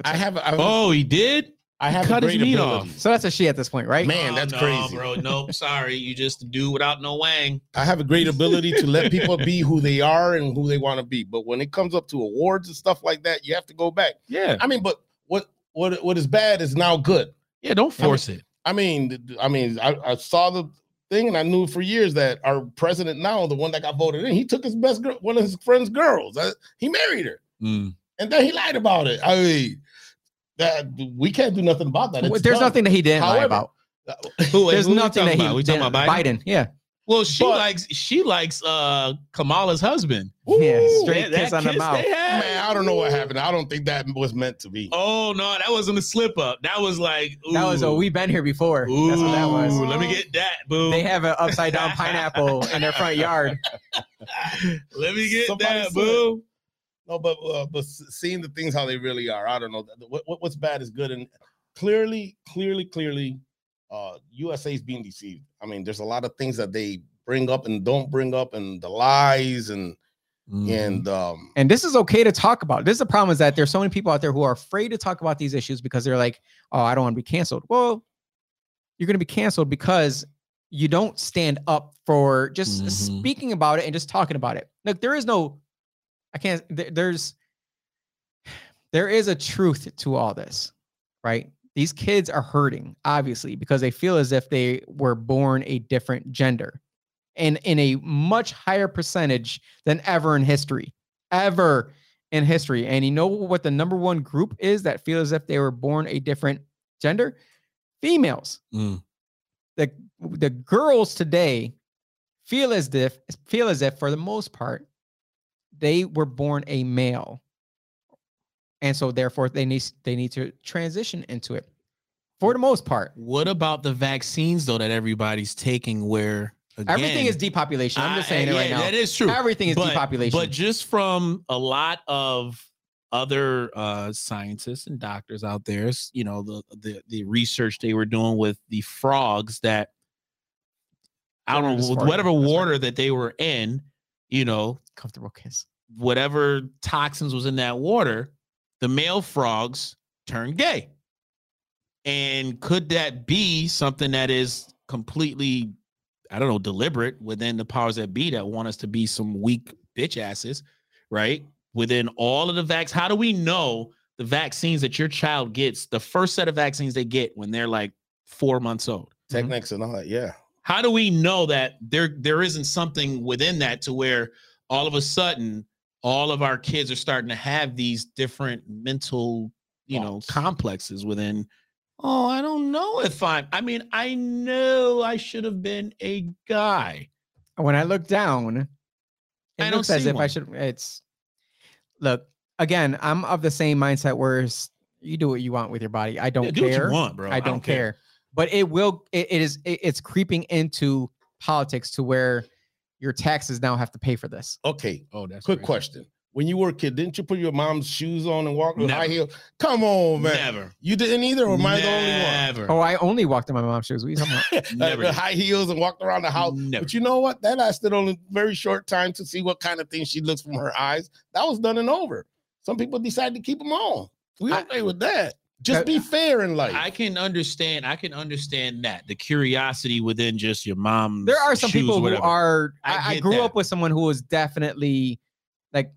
did? I have cut his knee off. So that's a she at this point, right? Man, that's crazy. Bro. Nope, sorry. You just a dude without no wang. I have a great ability to let people be who they are and who they want to be. But when it comes up to awards and stuff like that, you have to go back. Yeah. I mean, but what is bad is now good. Yeah, don't force it. I saw the thing and I knew for years that our president now, the one that got voted in, he took his best girl, one of his friend's girls. He married her. And then he lied about it. I mean, that we can't do nothing about that. There's nothing that he didn't lie about. There's nothing that he didn't. We talking about Biden? Yeah. Well, she likes Kamala's husband. Ooh, yeah, straight kiss on the mouth. Man, I don't know what happened. I don't think that was meant to be. Oh no, that wasn't a slip up. That was like we've been here before. Ooh, that's what that was. Let me get that. Boom. They have an upside down pineapple in their front yard. Let me get that. Boom. No, but seeing the things how they really are, I don't know. What's bad is good, and clearly, USA is being deceived. I mean, there's a lot of things that they bring up and don't bring up, and the lies, and this is okay to talk about. This is the problem, is that there's so many people out there who are afraid to talk about these issues because they're like, oh, I don't want to be canceled. Well, you're going to be canceled because you don't stand up for just speaking about it and just talking about it. Like, there is no. I can't, there is a truth to all this, right? These kids are hurting, obviously, because they feel as if they were born a different gender, and in a much higher percentage than ever in history. And you know what the number one group is that feels as if they were born a different gender? Females. The girls today feel as if for the most part, they were born a male, and so therefore they need to transition into it for the most part. What about the vaccines though that everybody's taking, where again, everything is depopulation? I'm just saying it right now. That is true. Everything is depopulation. But just from a lot of other scientists and doctors out there, the research they were doing with the frogs that I don't know, whatever water that they were in, comfortable kiss, whatever toxins was in that water, the male frogs turned gay. And could that be something that is completely, I don't know, deliberate within the powers that be that want us to be some weak bitch asses, right? Within all of the vaccines, how do we know the vaccines that your child gets, the first set of vaccines they get when they're like 4 months old? Technics and all that, yeah. How do we know that there isn't something within that to where all of a sudden all of our kids are starting to have these different mental, complexes within? Oh, I don't know if I know I should have been a guy. When I look down, look, again, I'm of the same mindset where you do what you want with your body. I don't care. Do what you want, bro. I don't care. But it's creeping into politics to where your taxes now have to pay for this. Okay. Oh, that's quick crazy. Question. When you were a kid, didn't you put your mom's shoes on and walk with high heels? Come on, man. Never. You didn't either, or am I the only one? Never. Oh, I only walked in my mom's shoes. We never. High heels and walked around the house. Never. But you know what? That lasted only a very short time to see what kind of thing she looks from her eyes. That was done and over. Some people decided to keep them on. We okay with that. Just be fair in life. I can understand that. The curiosity within just your mom's There are some shoes, people who are, I grew up with someone who was definitely like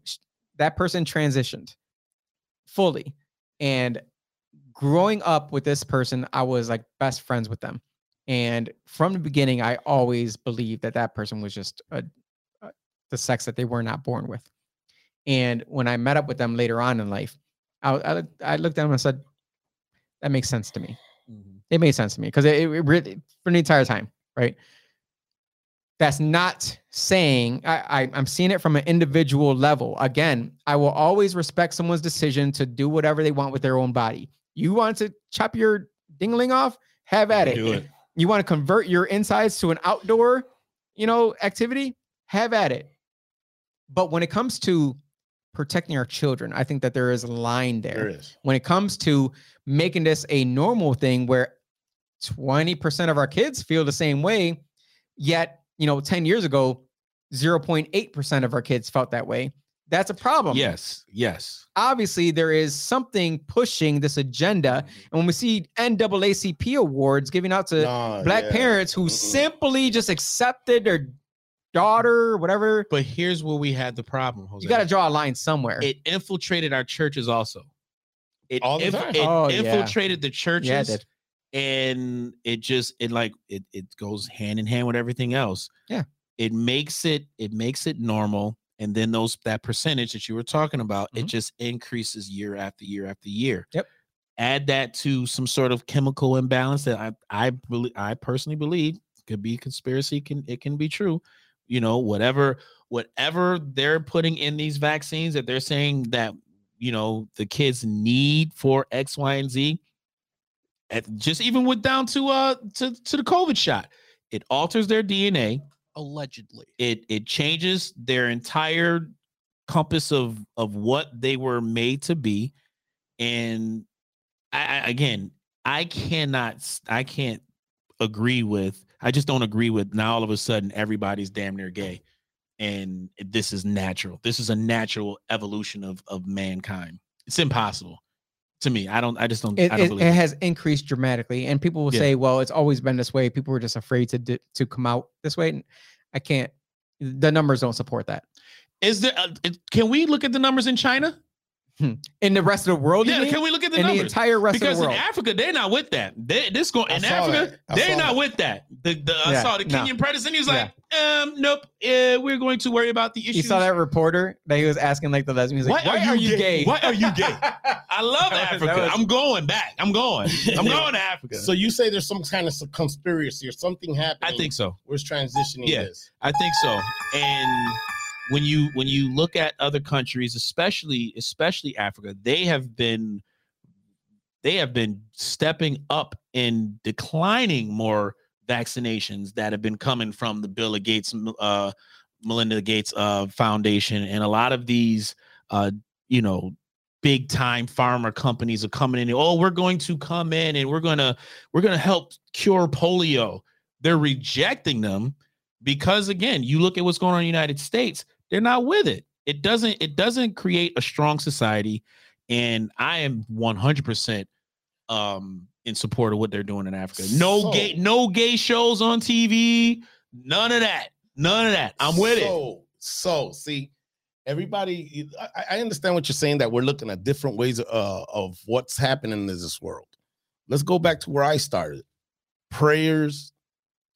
that person transitioned fully. And growing up with this person, I was like best friends with them. And from the beginning, I always believed that that person was just the sex that they were not born with. And when I met up with them later on in life, I looked at them and said, that makes sense to me. Mm-hmm. It made sense to me because it really, for the entire time, right? That's not saying, I'm seeing it from an individual level. Again, I will always respect someone's decision to do whatever they want with their own body. You want to chop your dingling off? Have at it. Do it. You want to convert your insides to an outdoor, activity? Have at it. But when it comes to protecting our children, I think that there is a line there. There is. When it comes to making this a normal thing where 20% of our kids feel the same way, yet, 10 years ago, 0.8% of our kids felt that way. That's a problem. Yes, yes. Obviously, there is something pushing this agenda. And when we see NAACP awards giving out to black parents who simply just accepted their daughter, whatever. But here's where we had the problem, Jose. You got to draw a line somewhere. It infiltrated our churches also. It infiltrated the churches. Yeah, it did. And it goes hand in hand with everything else. Yeah. It makes it normal. And then that percentage that you were talking about, mm-hmm. It just increases year after year after year. Yep. Add that to some sort of chemical imbalance that I personally believe could be conspiracy. It can be true. Whatever they're putting in these vaccines that they're saying that, the kids need for X, Y, and Z. Just even with down to the COVID shot, it alters their DNA. Allegedly, it changes their entire compass of what they were made to be. And I just don't agree with now all of a sudden everybody's damn near gay. And this is natural. This is a natural evolution of mankind. It's impossible. To me, I don't believe it has increased dramatically. And people will say, well, it's always been this way. People were just afraid to come out this way. And I can't. The numbers don't support that. Is there? Can we look at the numbers in China? In the rest of the world? Yeah, can we look at the numbers? The entire rest of the world. Because in Africa, they're not with that. With that. I saw the Kenyan president. He was nope. We're going to worry about the issues. You saw that reporter that he was asking the lesbian. He was like, why are you gay? Why are you gay? I love Africa. I'm going back. I'm going to Africa. So you say there's some kind of conspiracy or something happening. I think so. We're transitioning this. I think so. And when you look at other countries, especially Africa, they have been stepping up and declining more vaccinations that have been coming from the Bill Gates, Melinda Gates Foundation, and a lot of these big time pharma companies are coming in. Oh, we're going to come in and we're going to help cure polio. They're rejecting them because, again, you look at what's going on in the United States. They're not with it. It doesn't create a strong society. And I am 100% in support of what they're doing in Africa. No gay shows on TV. None of that. I'm with it. So see, everybody, I understand what you're saying, that we're looking at different ways of what's happening in this world. Let's go back to where I started. Prayers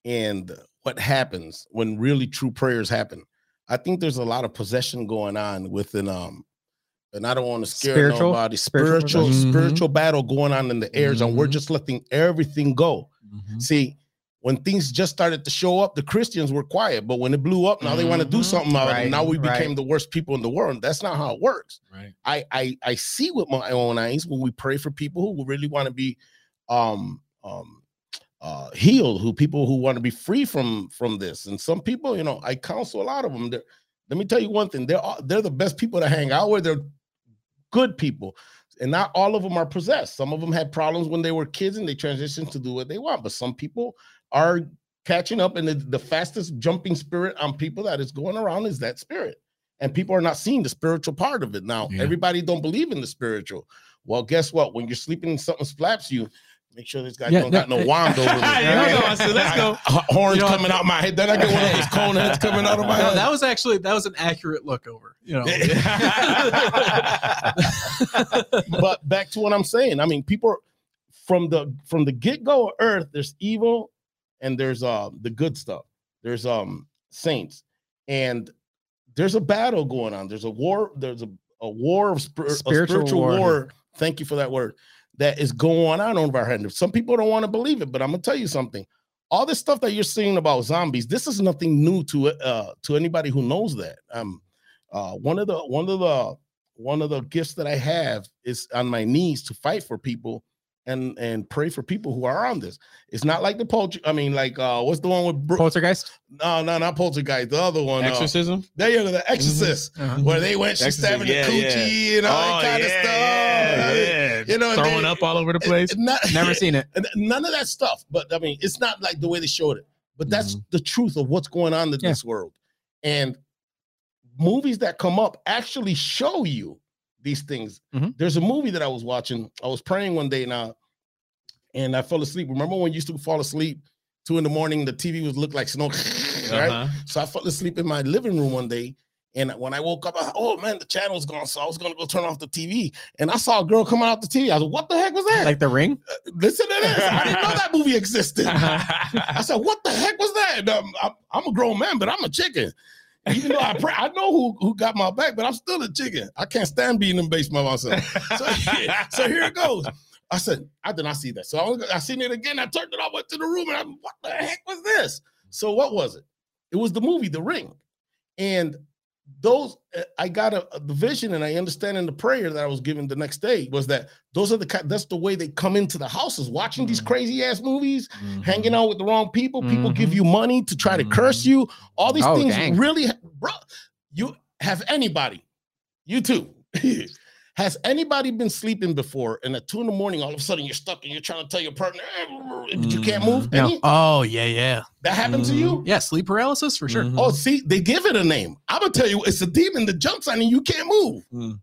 and what happens when really true prayers happen. I think there's a lot of possession going on within and I don't want to scare nobody. Spiritual battle going on in the airs, mm-hmm. and we're just letting everything go. Mm-hmm. See, when things just started to show up, the Christians were quiet, but when it blew up, now mm-hmm. they want to do something about it. And now we became the worst people in the world. That's not how it works. Right. I see with my own eyes when we pray for people who really want to be healed, who people who want to be free from this. And some people, you know, I counsel a lot of them. Let me tell you one thing: they're the best people to hang out with. They're good people, and not all of them are possessed. Some of them had problems when they were kids and they transitioned to do what they want. But some people are catching up, and the fastest jumping spirit on people that is going around is that spirit. And people are not seeing the spiritual part of it. Now, everybody don't believe in the spiritual. Well, guess what? When you're sleeping and something slaps you, make sure this guy don't got no wand over me. Let's go. Horns coming out my head. Then I get one of those cone heads coming out of my head. That was an accurate look over. You know. But back to what I'm saying. I mean, people from the get-go of Earth, there's evil and there's the good stuff. There's saints, and there's a battle going on. There's a war. There's a war of spiritual war. Thank you for that word. That is going on over our head. Some people don't want to believe it, but I'm going to tell you something. All this stuff that you're seeing about zombies, this is nothing new to anybody who knows that. One of the gifts that I have is on my knees to fight for people and pray for people who are on this. It's not like the what's the one with Poltergeist? No, not Poltergeist. The other one, Exorcism. There you go, The Exorcist, where they went, she's stabbing the coochie and all that kind of stuff. You know, throwing up all over the place. Never seen it. None of that stuff. But I mean, it's not like the way they showed it. But that's the truth of what's going on in this world. And movies that come up actually show you these things. Mm-hmm. There's a movie that I was watching. I was praying one day and I fell asleep. Remember when you used to fall asleep 2 a.m, the TV would look like snow, right? Uh-huh. So I fell asleep in my living room one day. And when I woke up, I thought, oh man, the channel's gone. So I was gonna go turn off the TV, and I saw a girl coming out the TV. I was like, what the heck was that? Like The Ring? Listen to this. I didn't know that movie existed. I said, what the heck was that? And, I'm a grown man, but I'm a chicken. Even though I know who got my back, but I'm still a chicken. I can't stand being in the basement by myself. So here it goes. I said, I did not see that. So I seen it again. I turned it off, went to the room, and I'm, what the heck was this? So what was it? It was the movie The Ring, and I got the vision, and I understand in the prayer that I was given the next day was that that's the way they come into the houses, watching these crazy ass movies, hanging out with the wrong people. People give you money to try to curse you. All these things really, bro. You too. Has anybody been sleeping before, and at 2 a.m, all of a sudden you're stuck and you're trying to tell your partner, but you can't move? No. Oh, yeah. That happened to you? Yeah, sleep paralysis for sure. Oh, see, they give it a name. I'm going to tell you, it's a demon that jumps on you, you can't move.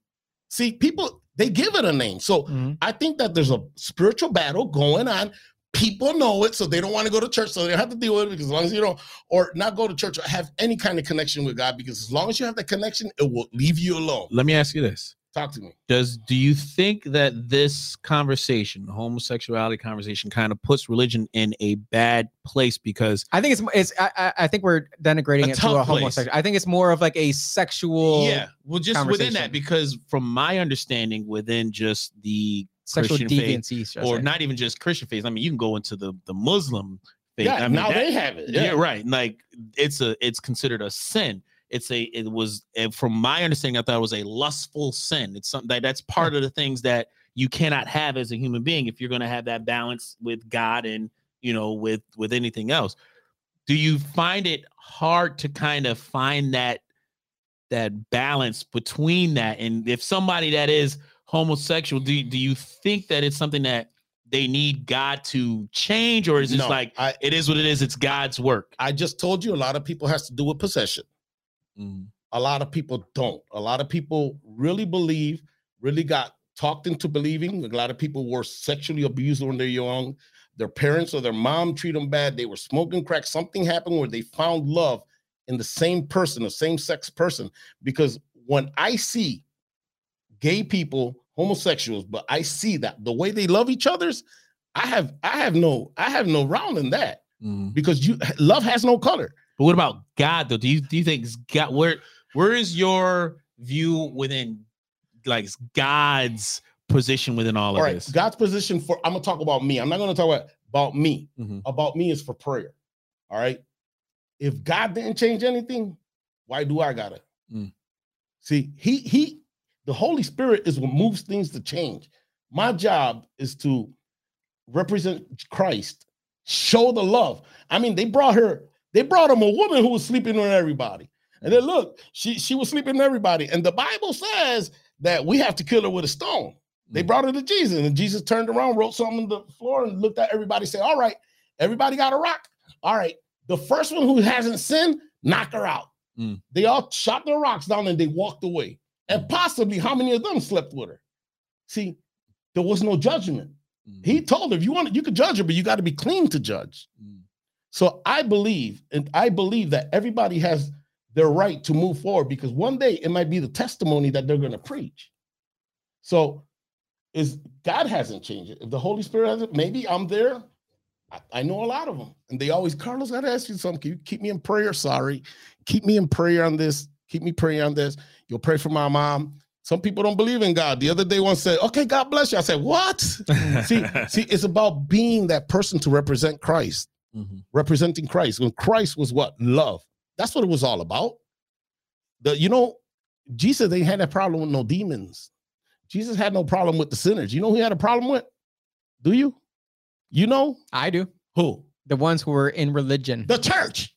See, people, they give it a name. So I think that there's a spiritual battle going on. People know it, so they don't want to go to church, so they have to deal with it, because as long as you don't, or not go to church or have any kind of connection with God, because as long as you have that connection, it will leave you alone. Let me ask you this. Talk to me. Do you think that this conversation, the homosexuality conversation, kind of puts religion in a bad place? Because I think I think we're denigrating it to a homosexual. I think it's more of like a sexual. Yeah. Well, just within that, because from my understanding, within just the sexual deviancy, or not even just Christian faith. I mean, you can go into the Muslim faith. Yeah. I mean, now they have it. Yeah. Right. Like it's considered a sin. It was from my understanding, I thought it was a lustful sin. It's something that's part of the things that you cannot have as a human being if you're going to have that balance with God and, you know, with anything else. Do you find it hard to kind of find that balance between that? And if somebody that is homosexual, do you think that it's something that they need God to change, or is it like it is what it is? It's God's work. I just told you a lot of people has to do with possession. A lot of people don't. A lot of people really got talked into believing. A lot of people were sexually abused when they're young. Their parents or their mom treat them bad. They were smoking crack. Something happened where they found love in the same person, the same sex person. Because when I see gay people, homosexuals, but I see that the way they love each other's, I have no round in that, because love has no color. But what about God, though? Do you think God? Where is your view within, like, God's position within all of this? God's position for, I'm gonna talk about me. I'm not gonna talk about me. About me is for prayer. All right. If God didn't change anything, why do I gotta? See, the Holy Spirit is what moves things to change. My job is to represent Christ, Show the love. I mean, they brought him a woman who was sleeping on everybody. And then look, she was sleeping on everybody. And the Bible says that we have to kill her with a stone. They brought her to Jesus, and Jesus turned around, wrote something on the floor, and looked at everybody, said, all right, everybody got a rock. All right, the first one who hasn't sinned, knock her out. They all shot their rocks down and they walked away. And possibly how many of them slept with her? See, there was no judgment. He told her, if you want it, you could judge her, but you got to be clean to judge. So I believe that everybody has their right to move forward, because one day it might be the testimony that they're going to preach. So is God hasn't changed it. If the Holy Spirit hasn't, maybe I'm there. I know a lot of them. And they always, Carlos, I got to ask you something. Can you keep me in prayer? Sorry. Keep me in prayer on this. Keep me praying on this. You'll pray for my mom. Some people don't believe in God. The other day one said, okay, God bless you. I said, what? see, it's about being that person to represent Christ. Mm-hmm. Representing Christ. When Christ was what? Love. That's what it was all about. Jesus, they had that problem with no demons. Jesus had no problem with the sinners. You know who he had a problem with? Do you? You know? I do. Who? The ones who were in religion. The church.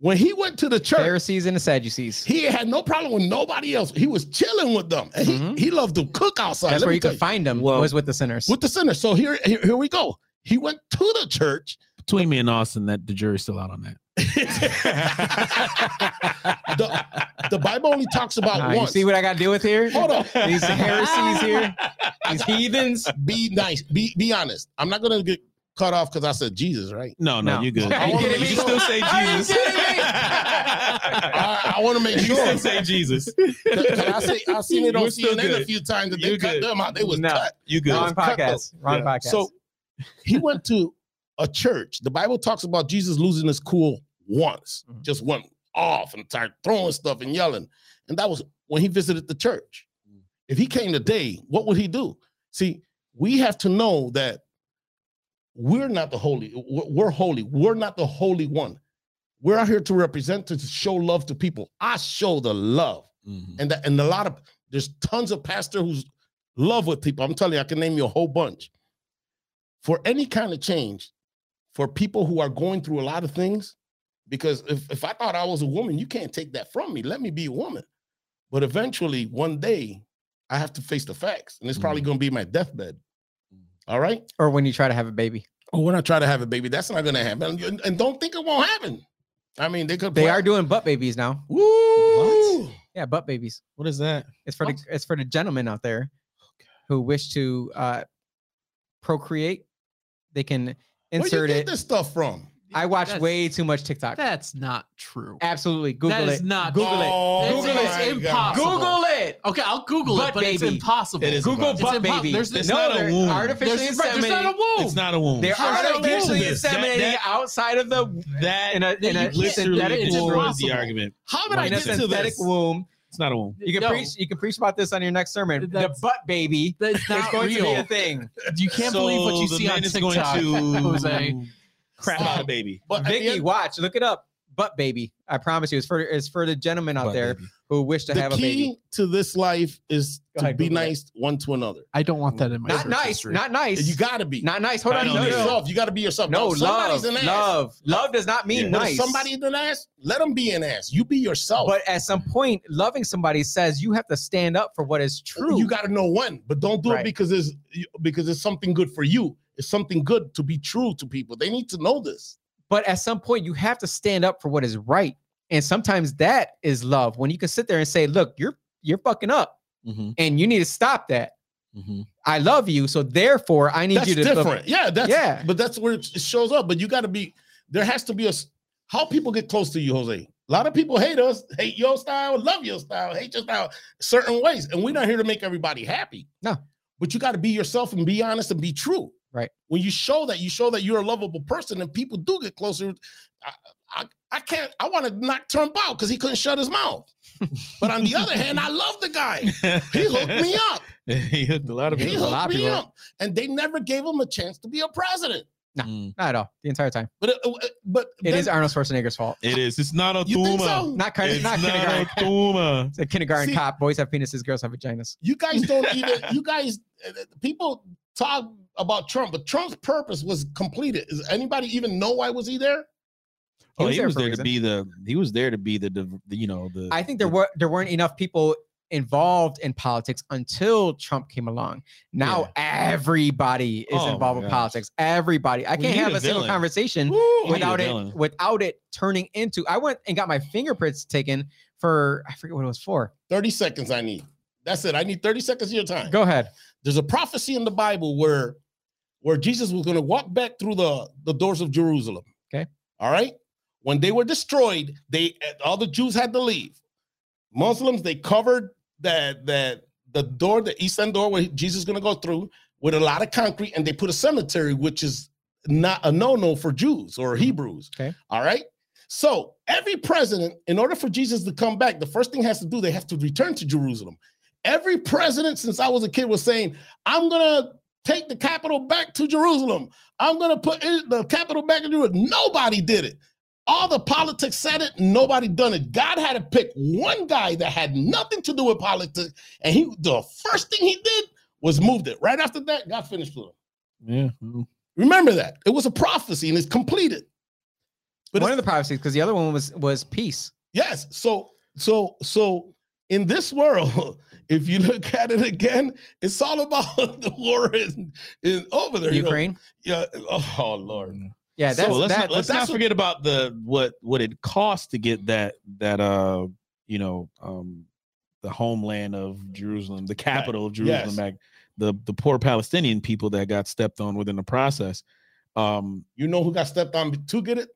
When he went to the church. Pharisees and the Sadducees. He had no problem with nobody else. He was chilling with them. And he loved to cook outside. That's where you could find him, was with the sinners. With the sinners. So here we go. He went to the church. Between me and Austin, that the jury's still out on that. The Bible only talks about once. You see what I got to deal with here? Hold on. These heresies here. These heathens. Be nice. Be honest. I'm not going to get cut off because I said Jesus, right? No, you're good. You still say Jesus. I want to make sure. You still say Jesus. I've seen it on CNN a few times that they cut them out. They was cut. You good. Wrong podcast. So he went to a church. The Bible talks about Jesus losing his cool once, just went off and started throwing stuff and yelling. And that was when he visited the church. If he came today, what would he do? See, we have to know that we're not the holy. We're holy. We're not the holy one. We're out here to represent, to show love to people. I show the love. And a lot of, there's tons of pastors who's love with people. I'm telling you, I can name you a whole bunch. For any kind of change, for people who are going through a lot of things, because if I thought I was a woman, you can't take that from me. Let me be a woman. But eventually, one day, I have to face the facts. And it's probably going to be my deathbed. All right? Or when you try to have a baby. Or when I try to have a baby. That's not going to happen. And don't think it won't happen. I mean, they are doing butt babies now. Woo! What? Yeah, butt babies. What is that? It's for the gentlemen out there who wish to procreate. They can insert it. Where do you get this stuff from? I watch way too much TikTok. That's not true. Absolutely. Google it. That is not true. Google it. It's impossible. Google it. Okay, I'll Google it, but it's impossible. Google butt baby. It's not a womb. Artificially inseminated. It's not a womb. It's not a womb. They're artificially inseminating outside of the womb. That literally destroys the argument. How did I get to this? Synthetic womb. It's not a womb. You can preach about this on your next sermon. The butt baby is going to be a thing. You can't believe what you see on TikTok, Jose. Crap out of baby. But Vicky, watch, look it up. Butt baby. I promise you, it's for the gentlemen out there who wish to have a baby. The key to this life is to be nice one to another. I don't want that in my life. Not nice. You gotta be. Not nice. Hold on. No. Yourself. You gotta be yourself. No, love. An ass. Love does not mean nice. Somebody's an ass, let them be an ass. You be yourself. But at some point, loving somebody says you have to stand up for what is true. You gotta know when, but don't do it because it's something good for you. It's something good to be true to people. They need to know this. But at some point, you have to stand up for what is right. And sometimes that is love. When you can sit there and say, look, you're fucking up. And you need to stop that. I love you. So therefore, I need you to. That's different. But that's where it shows up. But you got to be, there has to be how people get close to you, Jose. A lot of people hate us, hate your style, love your style, hate your style, certain ways. And we're not here to make everybody happy. No. But you got to be yourself and be honest and be true. Right. When you show that you're a lovable person, and people do get closer. I want to knock Trump out because he couldn't shut his mouth. But on the other hand, I love the guy. He hooked me up. He hooked a lot of people. And they never gave him a chance to be a president. No, not at all. The entire time. But it is Arnold Schwarzenegger's fault. It is. It's not a Thuma. So? Not kindergarten. It's a kindergarten cop. Boys have penises, girls have vaginas. You guys don't even. You guys people talk about Trump, but Trump's purpose was completed. Does anybody even know why was he there? Oh, he was there to be the. He was there to be the you know the. I think there weren't enough people involved in politics until Trump came along. Now everybody is involved with politics. Everybody. I can't have a single conversation without it turning into. I went and got my fingerprints taken for I forget what it was for. 30 seconds I need. That's it. I need 30 seconds of your time. Go ahead. There's a prophecy in the Bible where Jesus was going to walk back through the doors of Jerusalem. Okay. All right. When they were destroyed, all the Jews had to leave. Muslims, they covered the door, the east end door where Jesus is going to go through with a lot of concrete, and they put a cemetery, which is not a no-no for Jews or Hebrews. Okay. All right. So every president, in order for Jesus to come back, the first thing has to do, they have to return to Jerusalem. Every president since I was a kid was saying, I'm going to take the capital back to Jerusalem. I'm going to put the capital back in Jerusalem. Nobody did it. All the politics said it. Nobody done it. God had to pick one guy that had nothing to do with politics. And the first thing he did was moved it. Right after that, God finished with him. Yeah. Remember that. It was a prophecy and it's completed. But one of the prophecies, because the other one was peace. Yes. So in this world, if you look at it again, it's all about the war is over there. Ukraine. You know? Yeah. Oh, Lord. Yeah, let's not forget about what it costs to get that the homeland of Jerusalem, the capital of Jerusalem back, the poor Palestinian people that got stepped on within the process. You know who got stepped on to get it?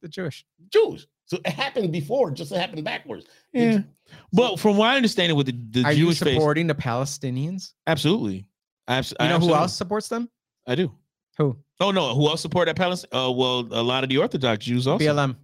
The Jews. So it happened before, just it happened backwards. Yeah. But from what I understand, with the Jewish, are you supporting the Palestinians? Absolutely. Who else supports them? I do. Who? Oh, no. Who else support that Palestine? Well, a lot of the Orthodox Jews also. BLM.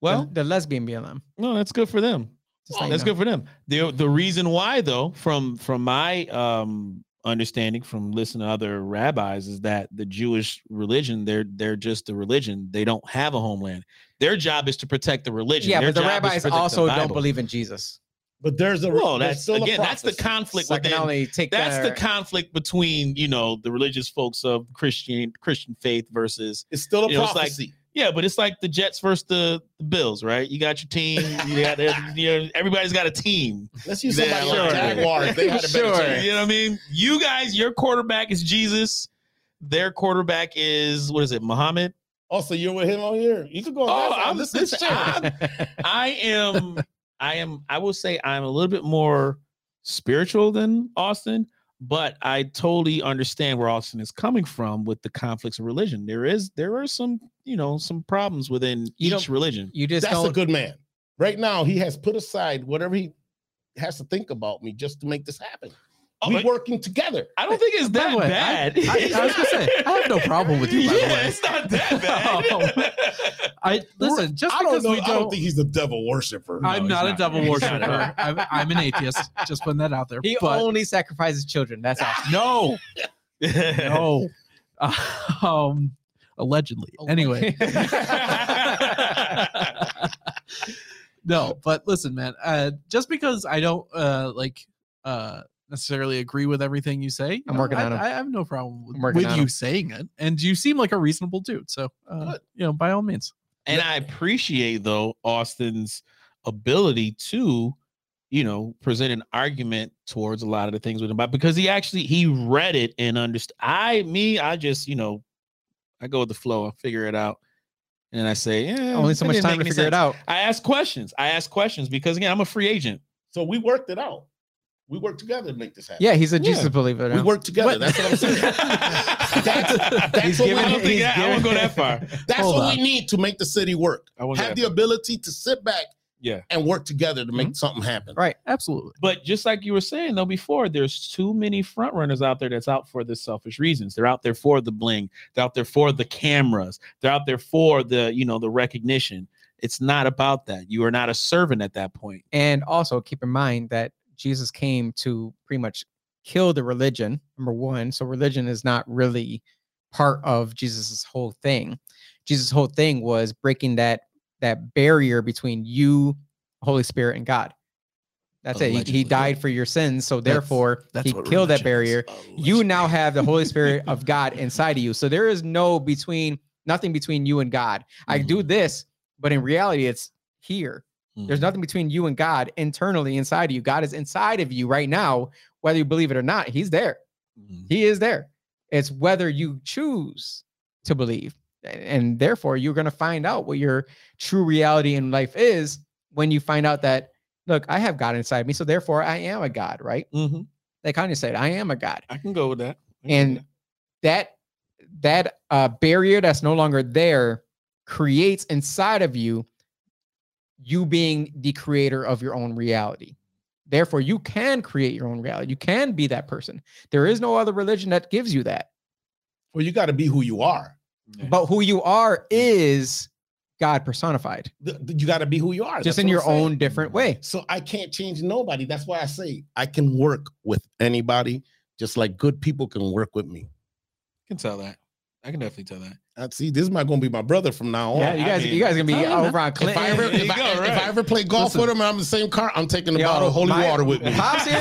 Well, the lesbian BLM. No, that's good for them. The reason why, though, from my understanding, from listening to other rabbis, is that the Jewish religion, they're just a religion. They don't have a homeland. Their job is to protect the religion. Yeah, but the rabbis also don't believe in Jesus. But there's that's the conflict. So the conflict between, you know, the religious folks of Christian faith versus. It's still a prophecy. But it's like the Jets versus the Bills, right? You got your team. Everybody's got a team. Let's use somebody like Jaguars. They had a better team. You know what I mean? You guys, your quarterback is Jesus. Their quarterback is Muhammad. Also, you're with him on here. You can go. I will say I'm a little bit more spiritual than Austin, but I totally understand where Austin is coming from with the conflicts of religion. There are some, you know, some problems within each religion. That's a good man. Right now, he has put aside whatever he has to think about me just to make this happen. We're working together. I don't think it's that bad. I was gonna say I have no problem with you. By the way, it's not that bad. I don't think he's a devil worshiper. I'm not a devil worshiper. I'm an atheist. Just putting that out there. He only sacrifices children. That's all. No. Allegedly. Anyway. No, but listen, man. Just because I don't necessarily agree with everything you say. I have no problem with you saying it, and you seem like a reasonable dude. So, by all means. And I appreciate though Austin's ability to, you know, present an argument towards a lot of the things with him, because he read it and understood. I go with the flow. I figure it out, and I say, only so much time to figure it out. I ask questions because again, I'm a free agent. So we worked it out. We work together to make this happen. Yeah, he's a Jesus believer. We work together. That's what I'm saying. I won't go that far. That's what we need to make the city work. Have the ability to sit back and work together to make something happen. Right, absolutely. But just like you were saying, though, before, there's too many front runners out there that's out for the selfish reasons. They're out there for the bling. They're out there for the cameras. They're out there for the, you know, the recognition. It's not about that. You are not a servant at that point. And also keep in mind that Jesus came to pretty much kill the religion, number one. So religion is not really part of Jesus's whole thing. Jesus' whole thing was breaking that barrier between you, Holy Spirit, and God. That's allegedly. It. He died for your sins. So therefore, that's he killed that barrier. You now have the Holy Spirit of God inside of you. So there is nothing between you and God. Mm-hmm. I do this, but in reality, it's here. Mm-hmm. There's nothing between you and God internally inside of you. God is inside of you right now, whether you believe it or not. He's there. Mm-hmm. He is there. It's whether you choose to believe. And therefore, you're going to find out what your true reality in life is when you find out that, look, I have God inside me, so therefore I am a God, right? Mm-hmm. Like Kanye said, I am a God. I can go with that. And that barrier that's no longer there creates inside of you, you being the creator of your own reality. Therefore, you can create your own reality. You can be that person. There is no other religion that gives you that. Well, you got to be who you are. Yeah. But who you are is God personified. You got to be who you are. Just in your own different way. So I can't change nobody. That's why I say I can work with anybody, just like good people can work with me. I can tell that. I can definitely tell that. See, this is not going to be my brother from now on. Yeah, you guys going to be over on Clinton. If I ever play golf with him and I'm in the same car, I'm taking a bottle of holy water with me. Pops here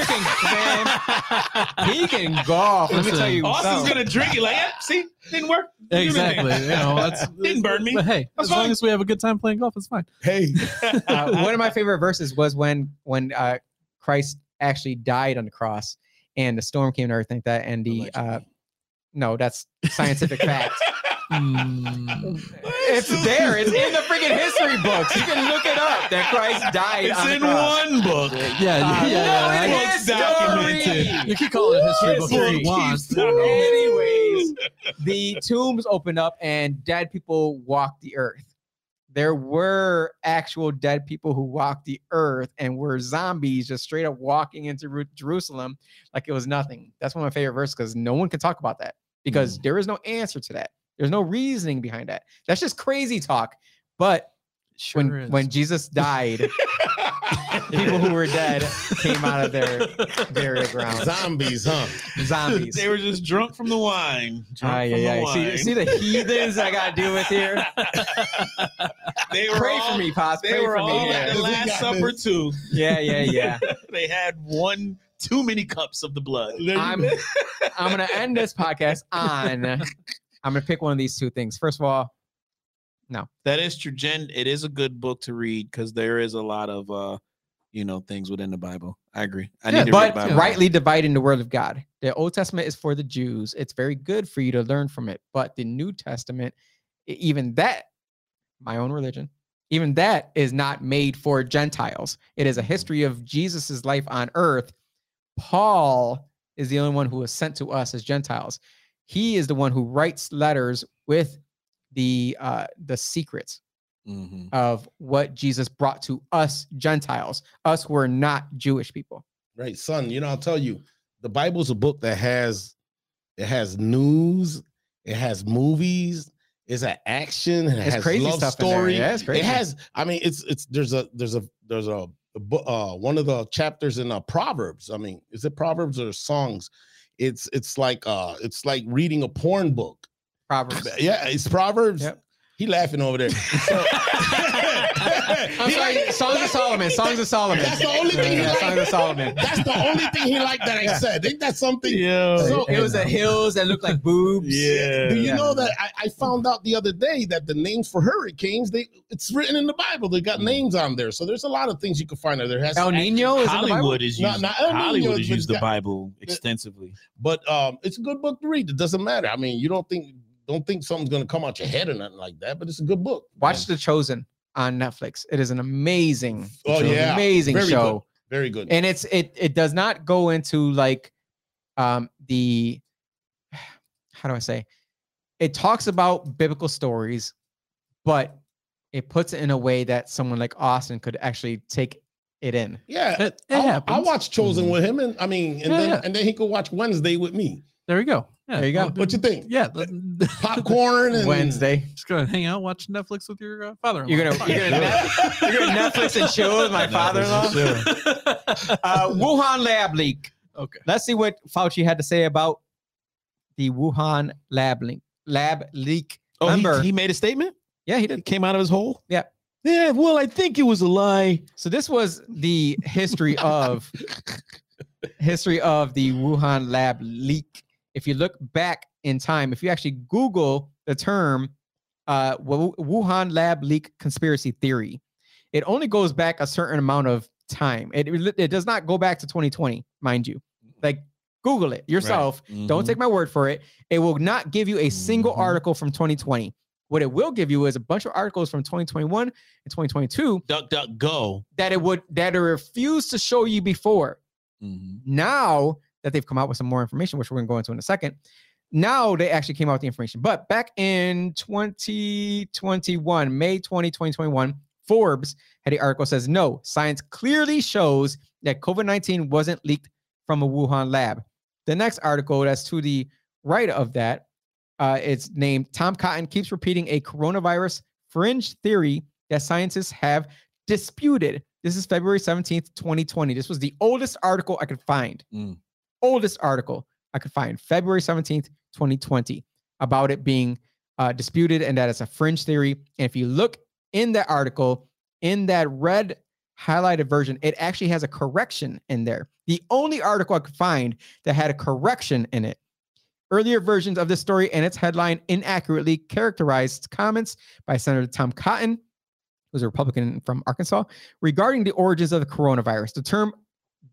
he can golf. Let me tell you. Austin's going to drink it like, see, didn't work. Exactly. You know, didn't burn me. But hey, as long as we have a good time playing golf, it's fine. Hey. One of my favorite verses was when Christ actually died on the cross and the storm came and everything like that. And the... No, that's scientific fact. It's there. It's in the freaking history books. You can look it up that Christ died. It's in one book. Yeah. No, it's documented. You can call it a history book if you want. Anyways, the tombs opened up and dead people walked the earth. There were actual dead people who walked the earth and were zombies just straight up walking into Jerusalem like it was nothing. That's one of my favorite verses because no one can talk about that because there is no answer to that. There's no reasoning behind that. That's just crazy talk. But sure when Jesus died, people who were dead came out of their burial ground. Zombies, huh? Zombies. They were just drunk from the wine. Wine. See the heathens I got to deal with here? Pray for me, Pops. They were all at the Last Supper, too. Yeah. They had one too many cups of the blood. I'm going to end this podcast on... I'm going to pick one of these two things. First of all, no. That is true, Jen. It is a good book to read because there is a lot of... things within the Bible. I agree. I need to read the Bible. Rightly dividing the word of God. The Old Testament is for the Jews. It's very good for you to learn from it. But the New Testament, even that, my own religion, even that is not made for Gentiles. It is a history of Jesus's life on earth. Paul is the only one who was sent to us as Gentiles. He is the one who writes letters with the secrets. Mm-hmm. Of what Jesus brought to us Gentiles, us who are not Jewish people. Right, son. I'll tell you, the Bible's a book that has news, it has movies, it's an action, it has crazy love stuff story. Yeah, it's crazy. It has. I mean, there's one of the chapters in Proverbs. I mean, is it Proverbs or Songs? It's like reading a porn book. Proverbs. Yeah, it's Proverbs. Yep. He laughing over there. So, I'm sorry, Songs of Solomon. That's the only thing he liked. Songs of Solomon. That's the only thing he liked that I said. Ain't that something? Yeah. So it was the hills that looked like boobs. Yeah. Do you know that I found out the other day that the names for hurricanes, it's written in the Bible. They got names on there. So there's a lot of things you can find out there. El Nino is in the Bible? Hollywood has used the Bible extensively. But it's a good book to read. It doesn't matter. I mean, you don't think something's going to come out your head or nothing like that, but it's a good book. Watch The Chosen on Netflix. It is an amazing amazing show. Very good. And it does not go into like how do I say? It talks about biblical stories, but it puts it in a way that someone like Austin could actually take it in. Yeah. I watched Chosen with him and then he could watch Wednesday with me. There you go. Yeah, there you go. What you think? Yeah, popcorn and Wednesday. Just gonna hang out, watch Netflix with your father-in-law. You're gonna Netflix and chill with my father-in-law. Wuhan lab leak. Okay, let's see what Fauci had to say about the Wuhan lab leak. Oh, remember, he made a statement. Yeah, he did. It came out of his hole. Yeah, Yeah, well, I think it was a lie. So this was the history of the Wuhan lab leak. If you look back in time, if you actually Google the term Wuhan lab leak conspiracy theory, it only goes back a certain amount of time. It does not go back to 2020, mind you. Like, Google it yourself. Right. Mm-hmm. Don't take my word for it. It will not give you a single article from 2020. What it will give you is a bunch of articles from 2021 and 2022. DuckDuckGo. That it refused to show you before. Mm-hmm. Now that they've come out with some more information, which we're going to go into in a second. Now they actually came out with the information. But back in 2021, May 20, 2021, Forbes had an article that says, no, science clearly shows that COVID-19 wasn't leaked from a Wuhan lab. The next article that's to the right of that, it's named Tom Cotton Keeps Repeating a Coronavirus Fringe Theory That Scientists Have Disputed. This is February 17th, 2020. This was the oldest article I could find. Oldest article I could find, February 17th, 2020, about it being disputed and that it's a fringe theory. And if you look in that article, in that red highlighted version, it actually has a correction in there. The only article I could find that had a correction in it. Earlier versions of this story and its headline inaccurately characterized comments by Senator Tom Cotton, who's a Republican from Arkansas, regarding the origins of the coronavirus. The term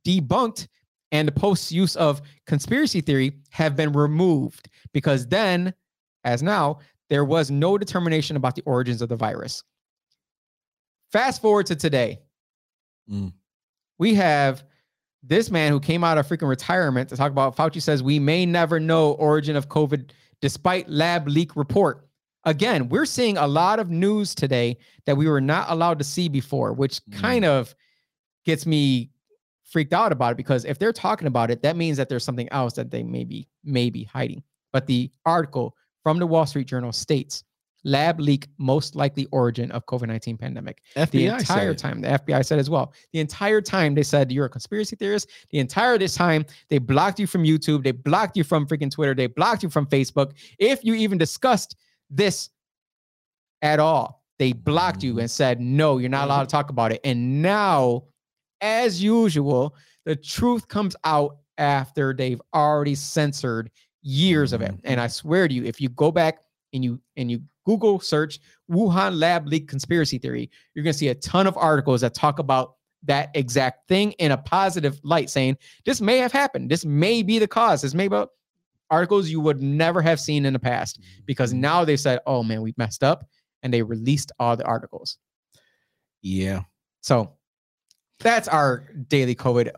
debunked and the post use of conspiracy theory have been removed because then, as now, there was no determination about the origins of the virus. Fast forward to today. We have this man who came out of freaking retirement to talk about Fauci says we may never know origin of COVID despite lab leak report. Again, we're seeing a lot of news today that we were not allowed to see before, which kind of gets me freaked out about it, because if they're talking about it, that means that there's something else that they may be hiding. But the article from the Wall Street Journal states lab leak most likely origin of COVID-19 pandemic. FBI the entire time, the FBI said as well. The entire time they said you're a conspiracy theorist. The entire this time they blocked you from YouTube. They blocked you from freaking Twitter. They blocked you from Facebook. If you even discussed this at all, they blocked you and said, no, you're not allowed to talk about it. And now, as usual, the truth comes out after they've already censored years of it. And I swear to you, if you go back and you Google search Wuhan lab leak conspiracy theory, you're going to see a ton of articles that talk about that exact thing in a positive light, saying this may have happened. This may be the cause. This may be articles you would never have seen in the past, because now they said, oh man, we messed up, and they released all the articles. Yeah. So that's our daily COVID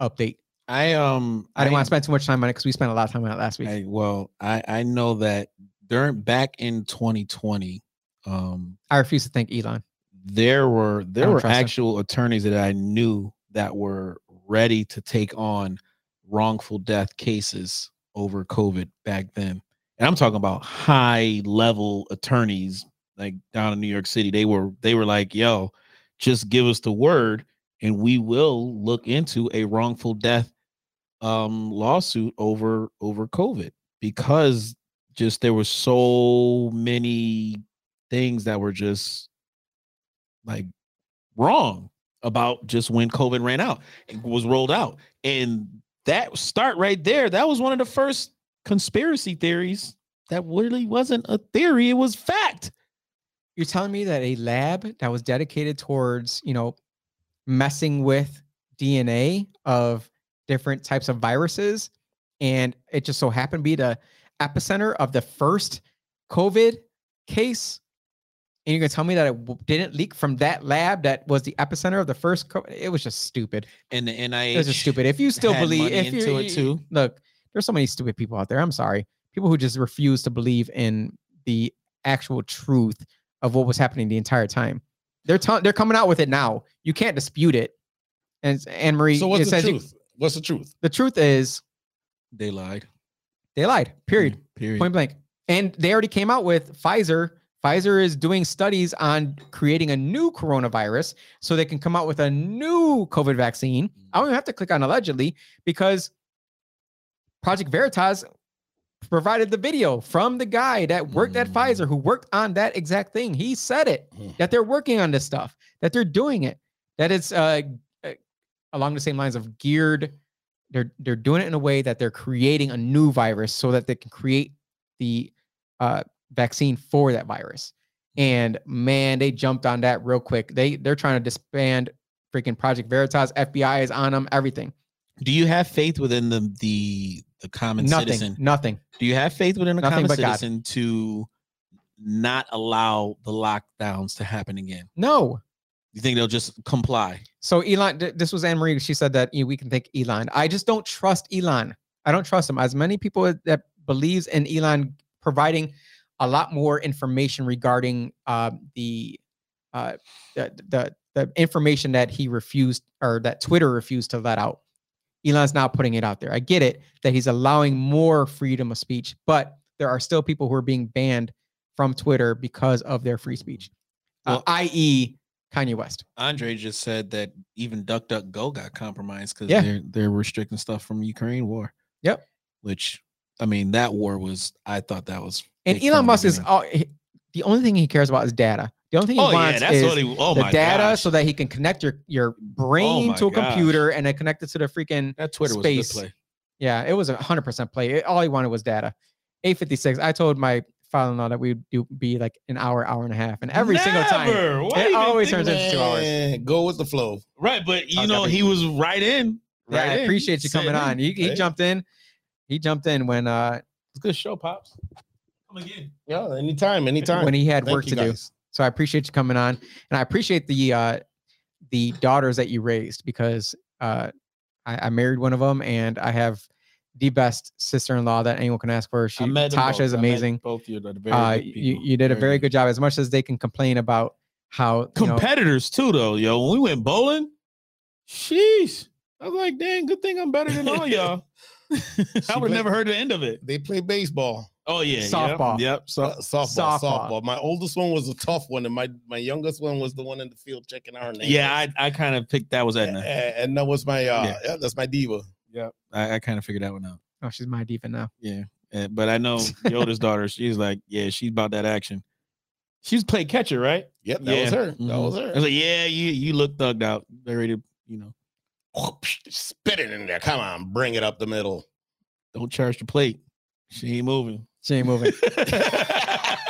update. I didn't want to spend too much time on it because we spent a lot of time on it last week. I know that back in 2020, I refuse to thank Elon. There were actual attorneys that I knew that were ready to take on wrongful death cases over COVID back then. And I'm talking about high level attorneys, like down in New York City. They were like, yo, just give us the word and we will look into a wrongful death lawsuit over COVID, because just there were so many things that were just like wrong about just when COVID ran out and was rolled out. And that start right there, that was one of the first conspiracy theories that really wasn't a theory. It was fact. You're telling me that a lab that was dedicated towards, messing with DNA of different types of viruses, and it just so happened to be the epicenter of the first COVID case, and you're gonna tell me that it didn't leak from that lab that was the epicenter of the first COVID? It was just stupid. And the NIH, it was just stupid. If you still believe into it too, look, there's so many stupid people out there. I'm sorry, people who just refuse to believe in the actual truth of what was happening the entire time. They're coming out with it now. You can't dispute it. And Anne-Marie, so what's the truth? What's the truth? The truth is they lied. They lied, period, point blank. And they already came out with Pfizer. Pfizer is doing studies on creating a new coronavirus so they can come out with a new COVID vaccine. I don't even have to click on allegedly, because Project Veritas provided the video from the guy that worked at Pfizer, who worked on that exact thing. He said it, that they're working on this stuff, that they're doing it, that it's along the same lines of geared. They're doing it in a way that they're creating a new virus so that they can create the vaccine for that virus. And man, they jumped on that real quick. They're trying to disband freaking Project Veritas. FBI is on them, everything. Do you have faith within the common citizen? Nothing. Do you have faith within the common citizen to not allow the lockdowns to happen again? No. You think they'll just comply? So Elon, this was Anne-Marie. She said that we can thank Elon. I just don't trust Elon. I don't trust him. As many people that believes in Elon providing a lot more information regarding the information that he refused, or that Twitter refused to let out. Elon's not putting it out there. I get it that he's allowing more freedom of speech, but there are still people who are being banned from Twitter because of their free speech, i.e. Kanye West. Andre just said that even DuckDuckGo got compromised because they're restricting stuff from Ukraine war. Yep. Which, I mean, that war was, I thought that was. And Elon Musk is all, the only thing he cares about is data. The only thing he wants is the data so that he can connect your brain to a computer and then connect it to the freaking that Twitter space. Was a good play. Yeah, it was 100% play. All he wanted was data. 8:56. I told my father-in-law that we'd be like an hour, hour and a half, and every single time it always turns into 2 hours. Go with the flow, right? But you know, he was right in. Right, I appreciate you coming on. He jumped in. He jumped in when it's good show, Pops. Come again. Yeah, anytime. When he had work to do. So I appreciate you coming on, and I appreciate the daughters that you raised, because I married one of them, and I have the best sister-in-law that anyone can ask for. Tasha is amazing. Both you did a very good job. As much as they can complain about how competitors too, though. Yo, when we went bowling, sheesh, I was like, dang, good thing I'm better than all y'all. I would never heard the end of it. They play baseball. Oh yeah, softball. Yep. Softball. My oldest one was a tough one, and my youngest one was the one in the field checking our names. Yeah, I kind of picked that was Edna, and that was my that's my diva. Yeah, I kind of figured that one out. Oh, she's my diva now. Yeah, but I know the oldest daughter. She's like, she's about that action. She's played catcher, right? Yep, that was her. Mm-hmm. That was her. I was like, you look thugged out. They're ready to, spit it in there. Come on, bring it up the middle. Don't charge the plate. She ain't moving. She ain't moving. That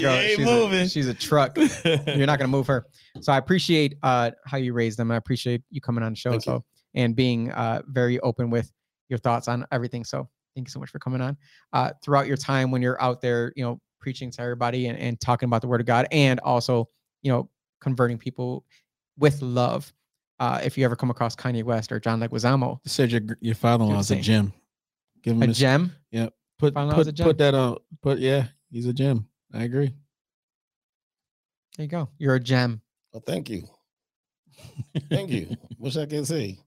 girl, she's a truck. You're not gonna move her. So I appreciate how you raised them. I appreciate you coming on the show, and being very open with your thoughts on everything. So thank you so much for coming on. Throughout your time when you're out there, preaching to everybody and talking about the word of God, and also, converting people with love. If you ever come across Kanye West or John Leguizamo, you said your father-in-law is a gem. Give him a gem. Yep. Put that out. He's a gem. I agree. There you go. You're a gem. Well, thank you. Thank you. Wish I could say.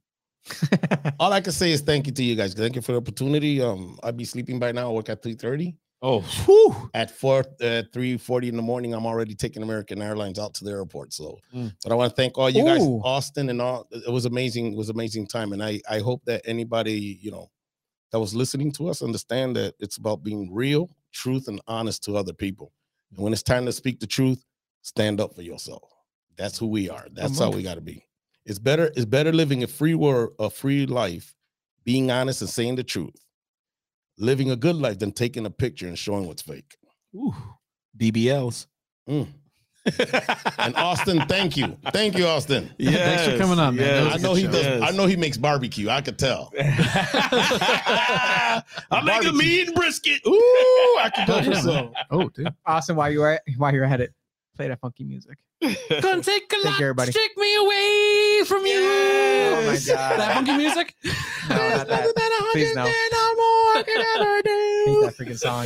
All I can say is thank you to you guys. Thank you for the opportunity. I'd be sleeping by now. I work at 3:30. Oh, whew. At 3:40 in the morning, I'm already taking American Airlines out to the airport. So, but I want to thank all you guys, Austin and all. It was amazing. It was an amazing time, and I hope that anybody that was listening to us understand that it's about being real, truth, and honest to other people. And when it's time to speak the truth, stand up for yourself. That's who we are. That's how we got to be. It's better living a free life, being honest and saying the truth, living a good life, than taking a picture and showing what's fake. Ooh, BBLs. And Austin, thank you, Austin. Yes. Thanks for coming on, man. Yes. I know he makes barbecue. I could tell. I make a mean brisket. Ooh, I could go for some. Oh, dude. Austin, while you're at it, play that funky music. Gonna take a lot to take me away from you. Oh my God, that funky music. No, not that. Please no. I can ever do. Hate that freaking song.